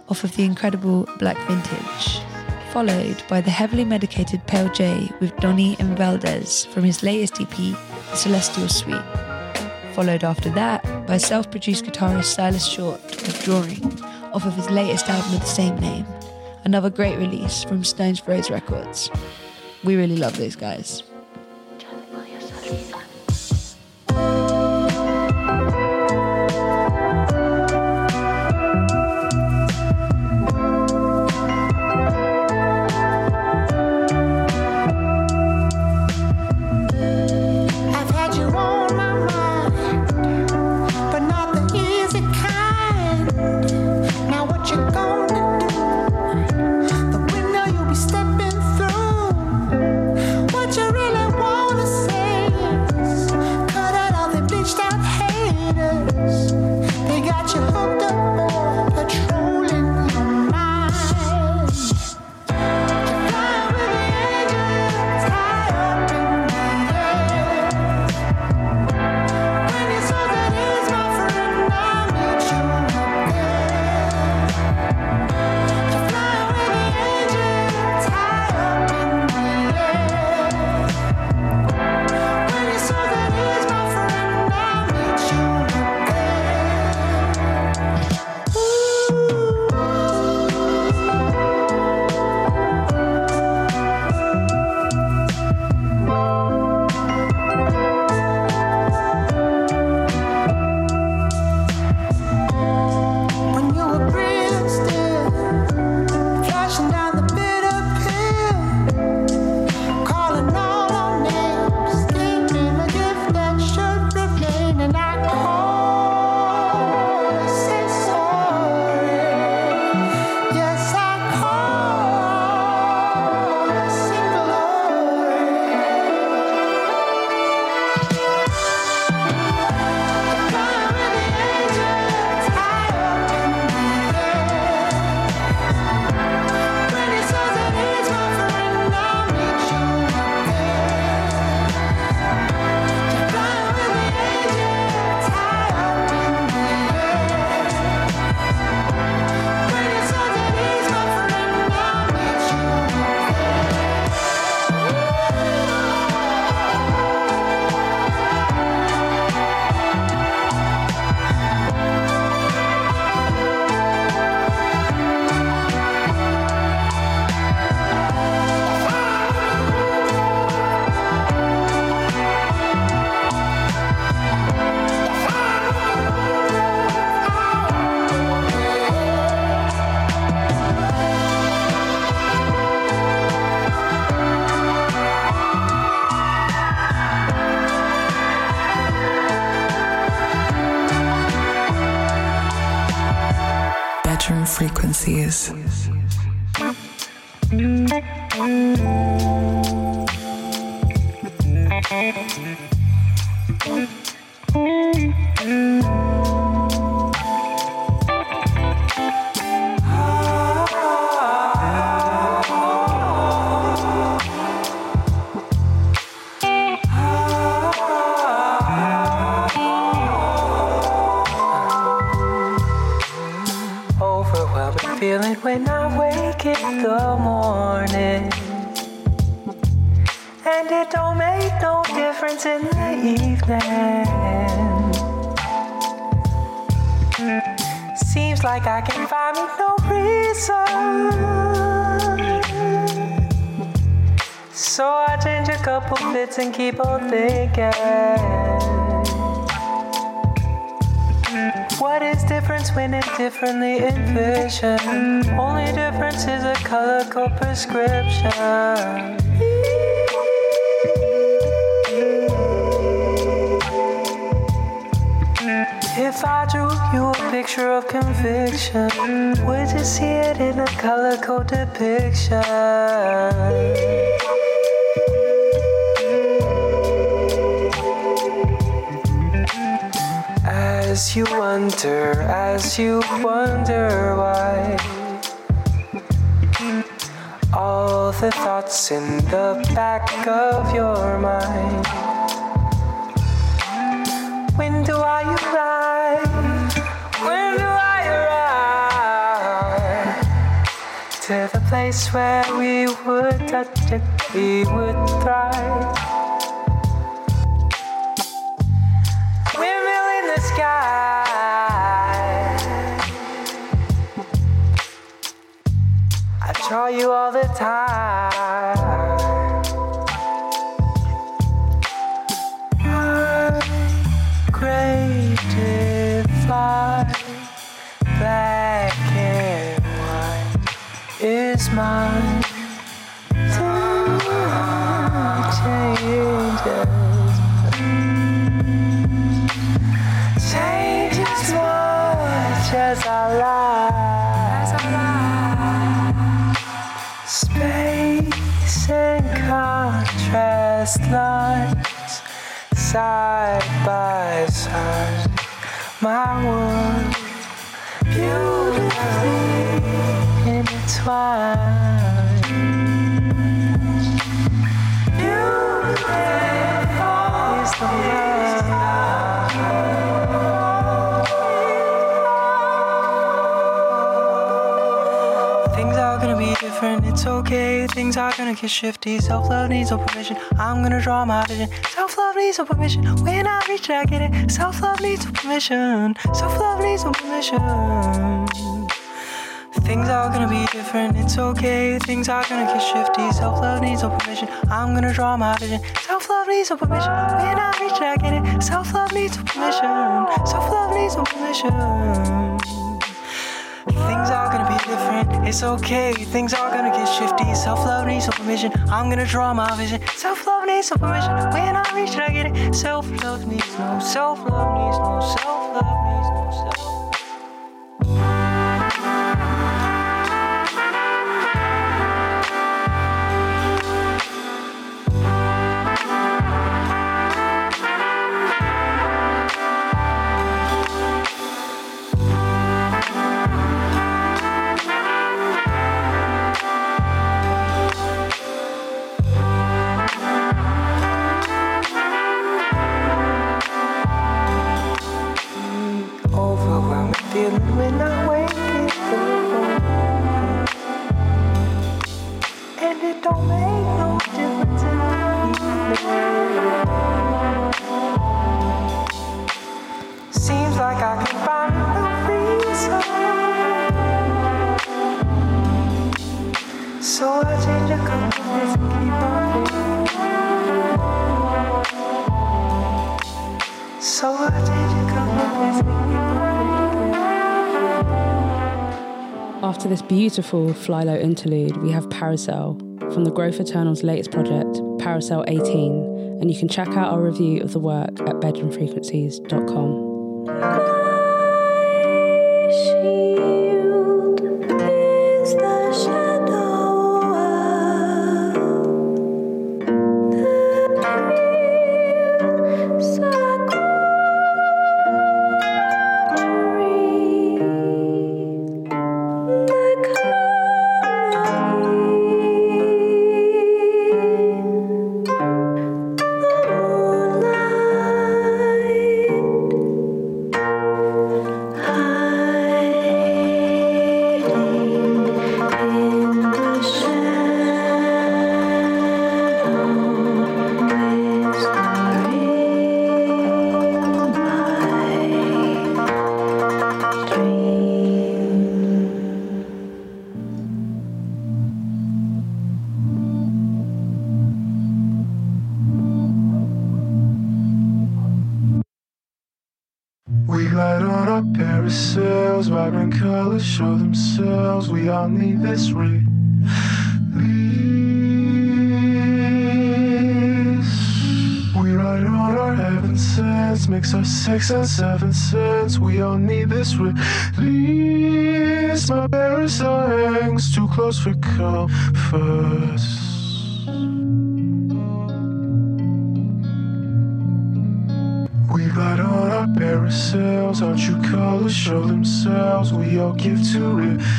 off of the incredible Black Vintage, followed by the heavily medicated Pale J with Donny and Valdez from his latest E P, The Celestial Suite, followed after that by self-produced guitarist Silas Short with Drawing off of his latest album of the same name, another great release from Stones Throw Records. We really love those guys. Frequencies. When I wake in the morning, and it don't make no difference in the evening. Seems like I can find me no reason, so I change a couple bits and keep on thinking. What is difference when it's differently in vision? Only difference is a color code prescription. If I drew you a picture of conviction, would you see it in a color code depiction? As you wonder, as you wonder why all the thoughts in the back of your mind When do I arrive? When do I arrive? To the place where we would touch it, we would thrive. Windmill in the sky. I draw you all the time. Black and white is mine. Changes, changes much as our lives. Space and contrast lines, side by side. My world beautifully intertwined. Beautiful is the world. Things are gonna be different, it's okay. Things are gonna get shifty. Self-love needs no permission. I'm gonna draw my vision. Self-love needs no permission. When I reach it, I get it. Self-love needs no permission. Self-love needs no permission. Things are gonna be different, it's okay. Things are gonna get shifty. Self-love needs no permission. I'm gonna draw my vision. Self-love needs no permission. When I reach it, I get it. Self-love needs no permission. Self-love needs no permission. Things are gonna be different, it's okay. Things are gonna get shifty. Self-love needs no permission. I'm gonna draw my vision. Self-love needs no permission. When I reach it, I get it. Self-love needs no, self-love needs no, self-love needs no self. After this beautiful fly low interlude, we have Paracel from the Growth Eternal's latest project, Paracel eighteen, and you can check out our review of the work at bedroom frequencies dot com. Six and seven cents, we all need this release. My parasol hangs too close for comfort. We glide on our parasols, aren't you colors show themselves? We all give to release.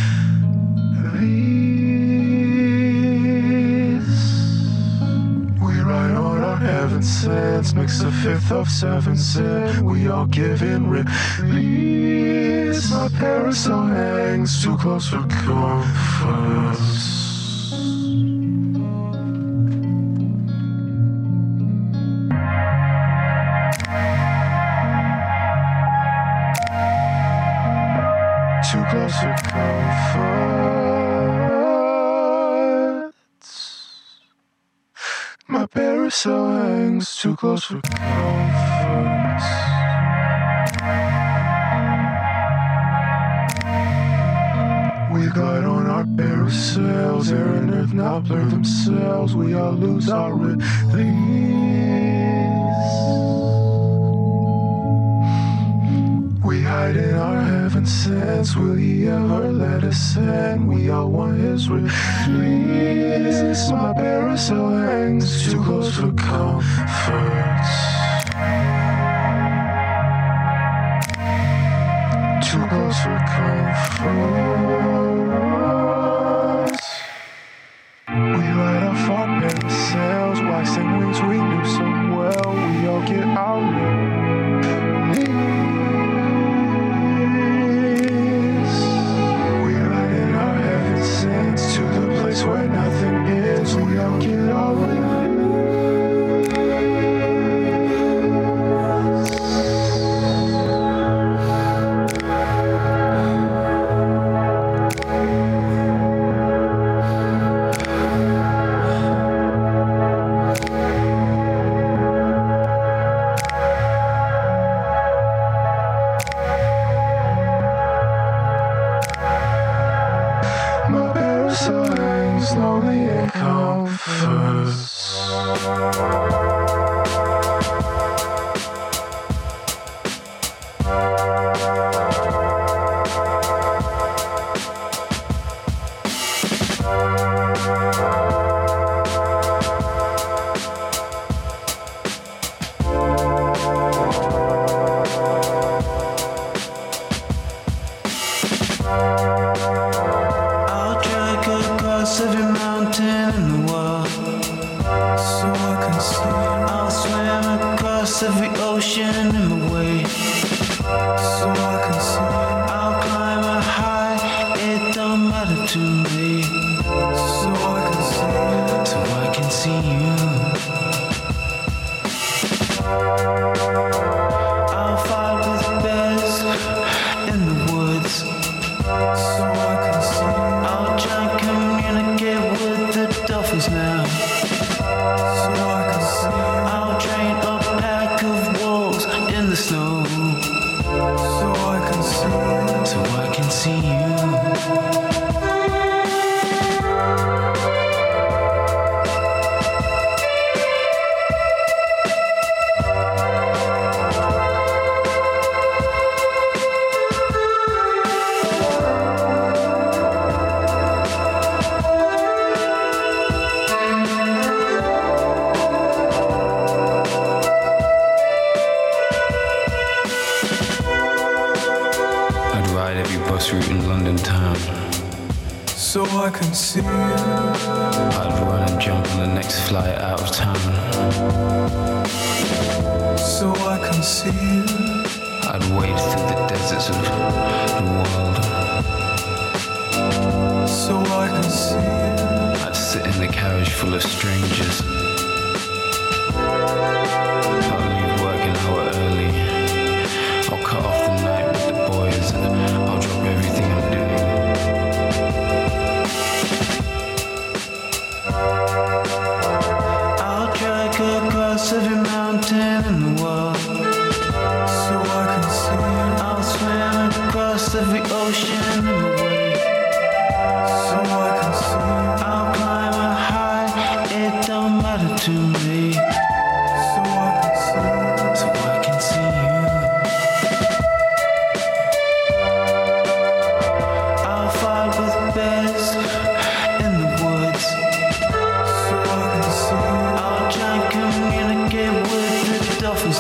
We ride on our heaven sails. let's mix a fifth of seven sip. We all give in release. My parasol hangs too close for comfort. My parasol hangs too close for comfort. We glide on our parasails, air and earth now blur themselves. We all lose our release. We hide in our heaven sense. Will he ever let us in? We all want his release. My parasol hangs too close for comfort. Too close for comfort. We light off our parasails, waxing wings we knew so well. We all get out. Where nothing is, we all get all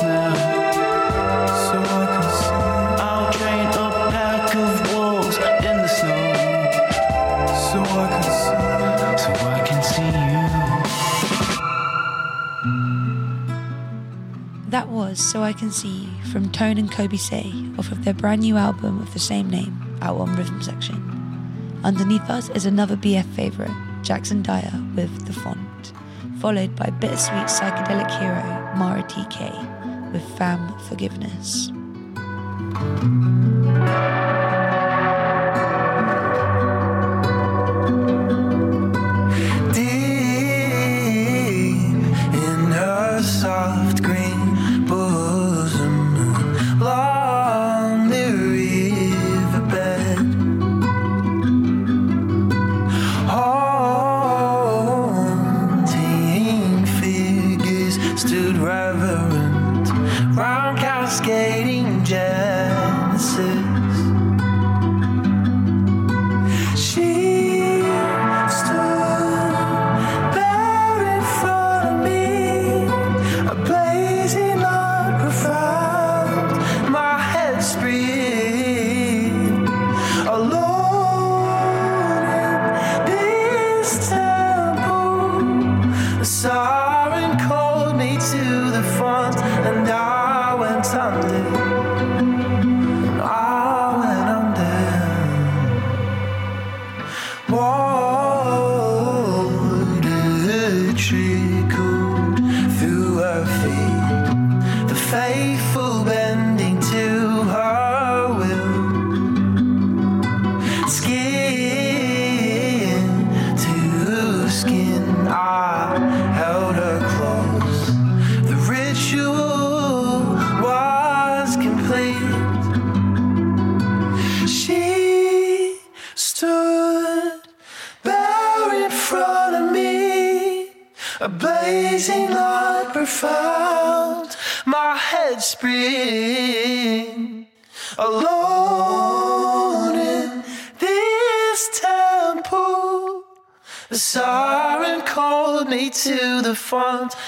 now. was So I Can See from Tone and Kobe Say off of their brand new album of the same name, out on Rhythm Section. Underneath us is another B F favourite, Jackson Dyer with The Font, followed by bittersweet psychedelic hero Mara T K with Fam Forgiveness.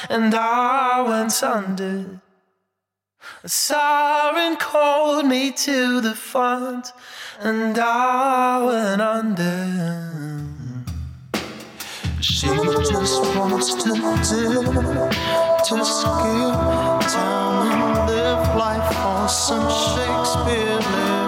And I went under. A siren called me to the font, and I went under. She just wants to dip, to skip down and live life on some Shakespeare level.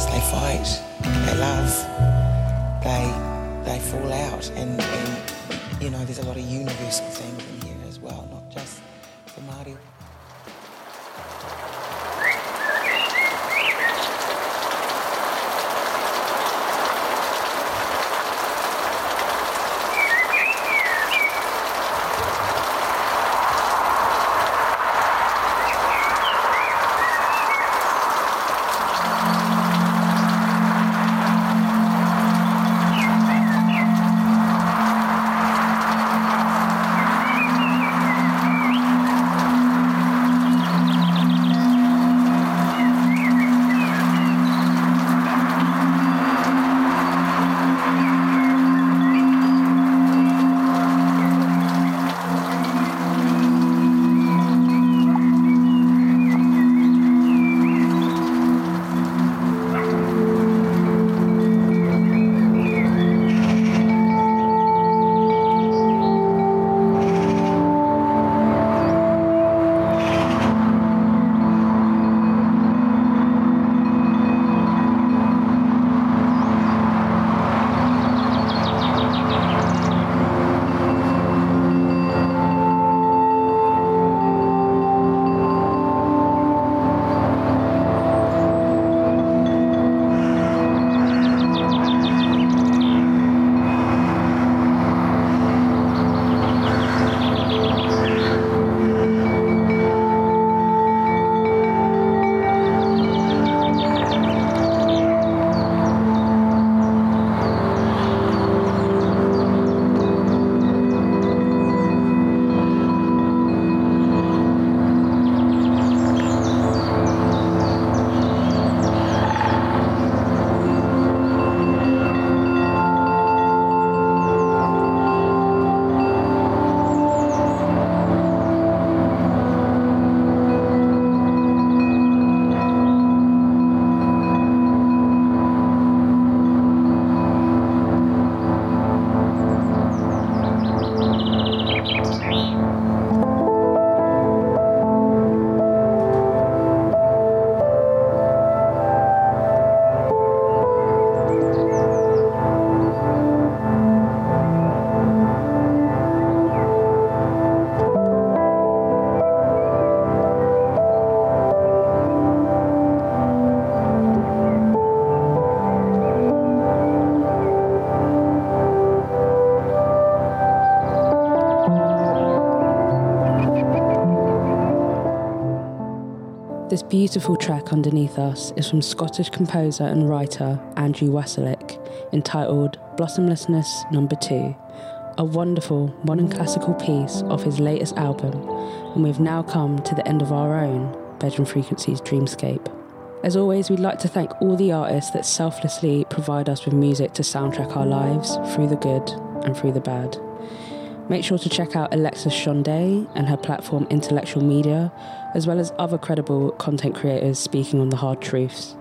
friends, they fight, they love, they they fall out, and, and you know, there's a lot of universal things in here as well, not just for Māori. This beautiful track underneath us is from Scottish composer and writer Andrew Wasilek, entitled Blossomlessness Number Two, a wonderful modern classical piece of his latest album, and we've now come to the end of our own Bedroom Frequencies dreamscape. As always, we'd like to thank all the artists that selflessly provide us with music to soundtrack our lives through the good and through the bad. Make sure to check out Elexus Jionde and her platform Intellectual Media, as well as other credible content creators speaking on the hard truths.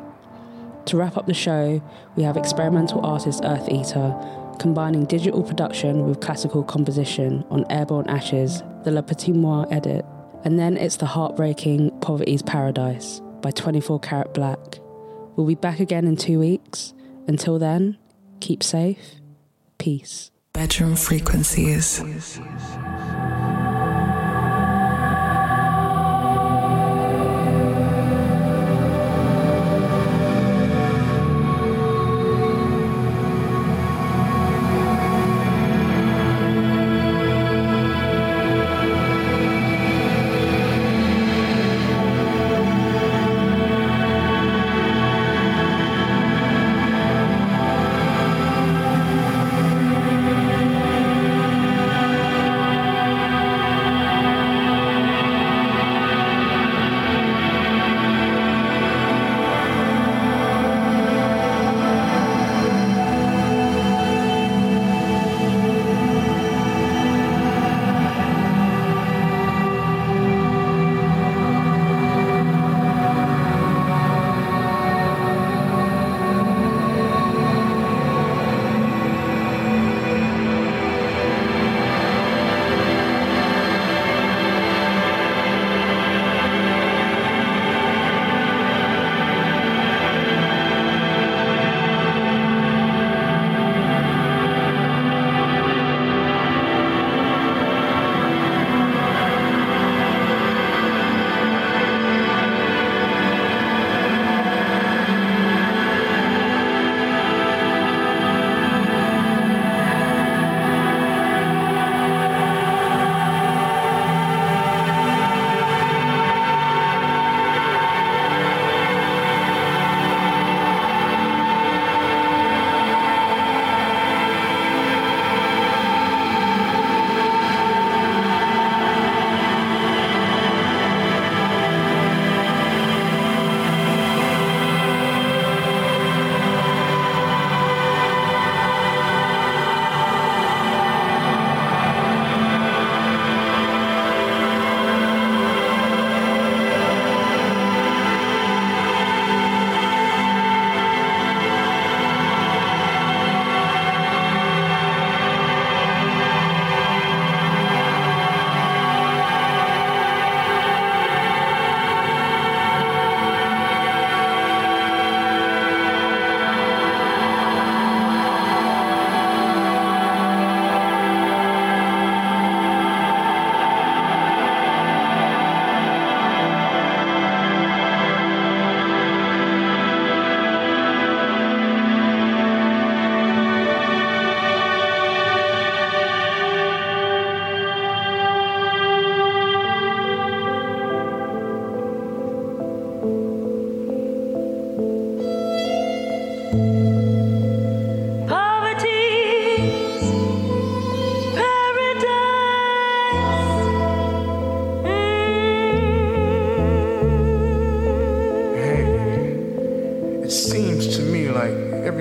To wrap up the show, we have experimental artist Earth Eater combining digital production with classical composition on Airborne Ashes, the Le Petit Moi edit, and then it's the heartbreaking Poverty's Paradise by twenty-four karat black. We'll be back again in two weeks. Until then, keep safe. Peace. Bedroom Frequencies.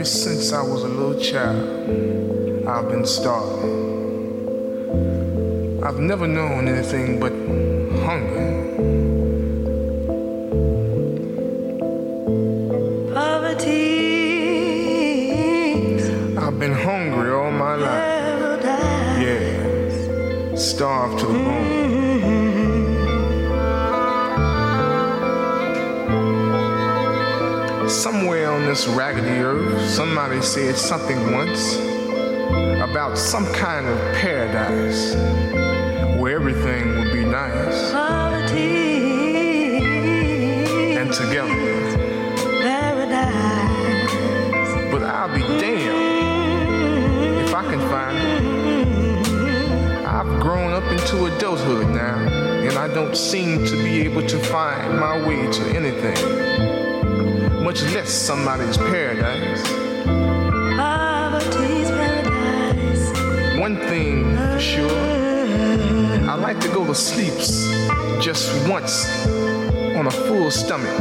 since I was a little child, I've been starving. I've never known anything but hunger. Poverty. I've been hungry all my life. Yeah, starved to the bone. Somewhere on this raggedy earth, somebody said something once about some kind of paradise where everything would be nice. Poverty. And together. Paradise. But I'll be damned if I can find it. I've grown up into adulthood now, and I don't seem to be able to find my way to anything. Much less somebody's paradise. Poverty's paradise. One thing for sure, I like to go to sleep just once on a full stomach.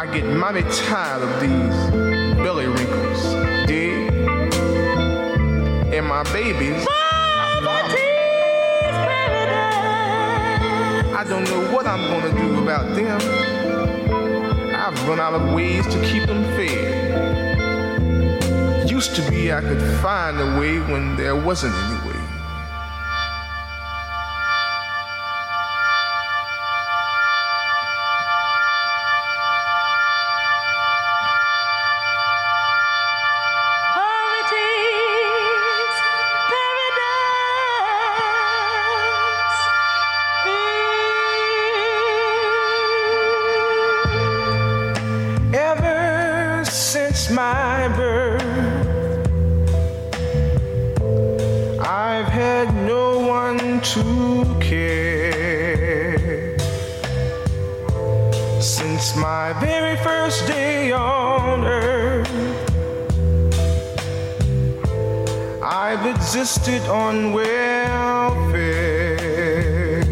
I get mighty tired of these belly wrinkles, dig? And my babies. Poverty's paradise. I don't know what I'm gonna do about them. I've run out of ways to keep them fed. Used to be I could find a way when there wasn't any way. Existed on welfare.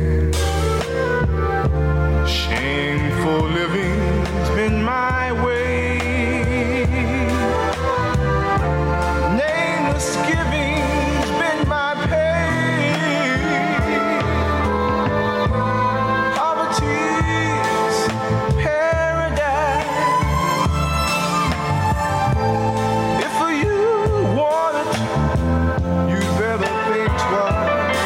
Shameful living's been my way. Nameless giving's been my pain. Poverty's paradise. If you want it, better think twice.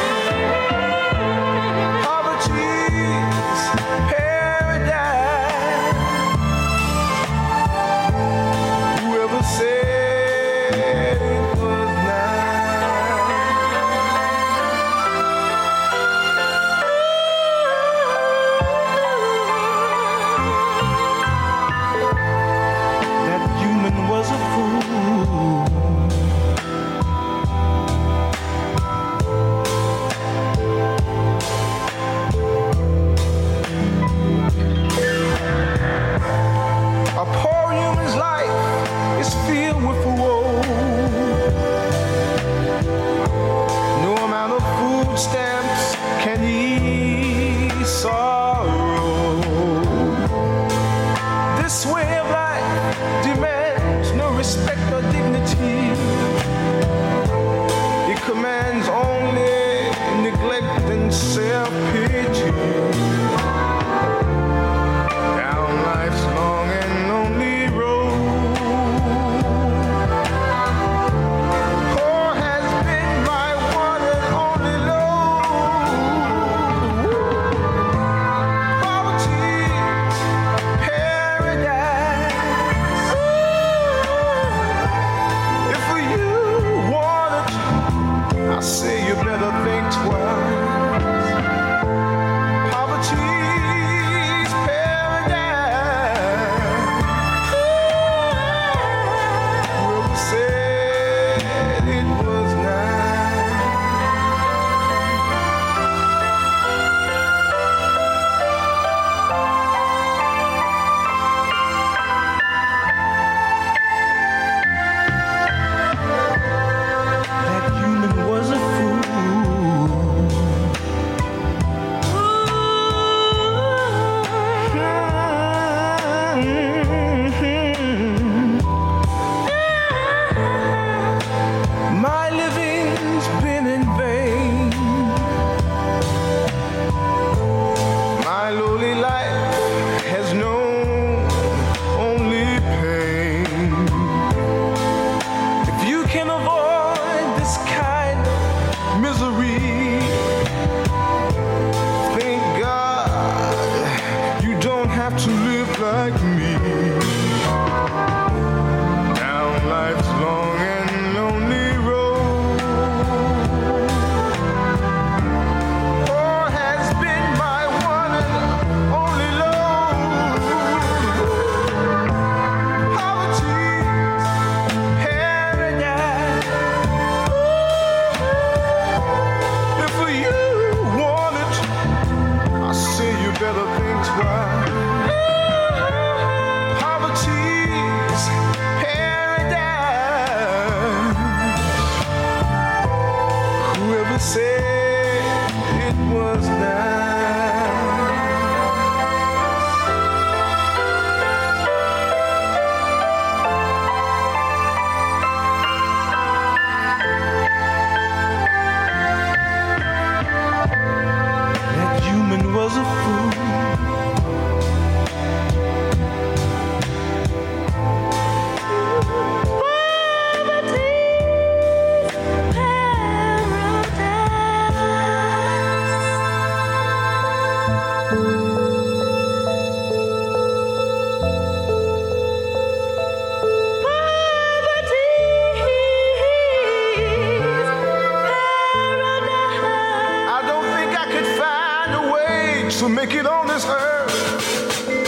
better think twice. Poverty's paradise. Whoever said it was nice. Was a fool. Poverty's paradise. Poverty's paradise. I don't think I could find a way to make it on this earth.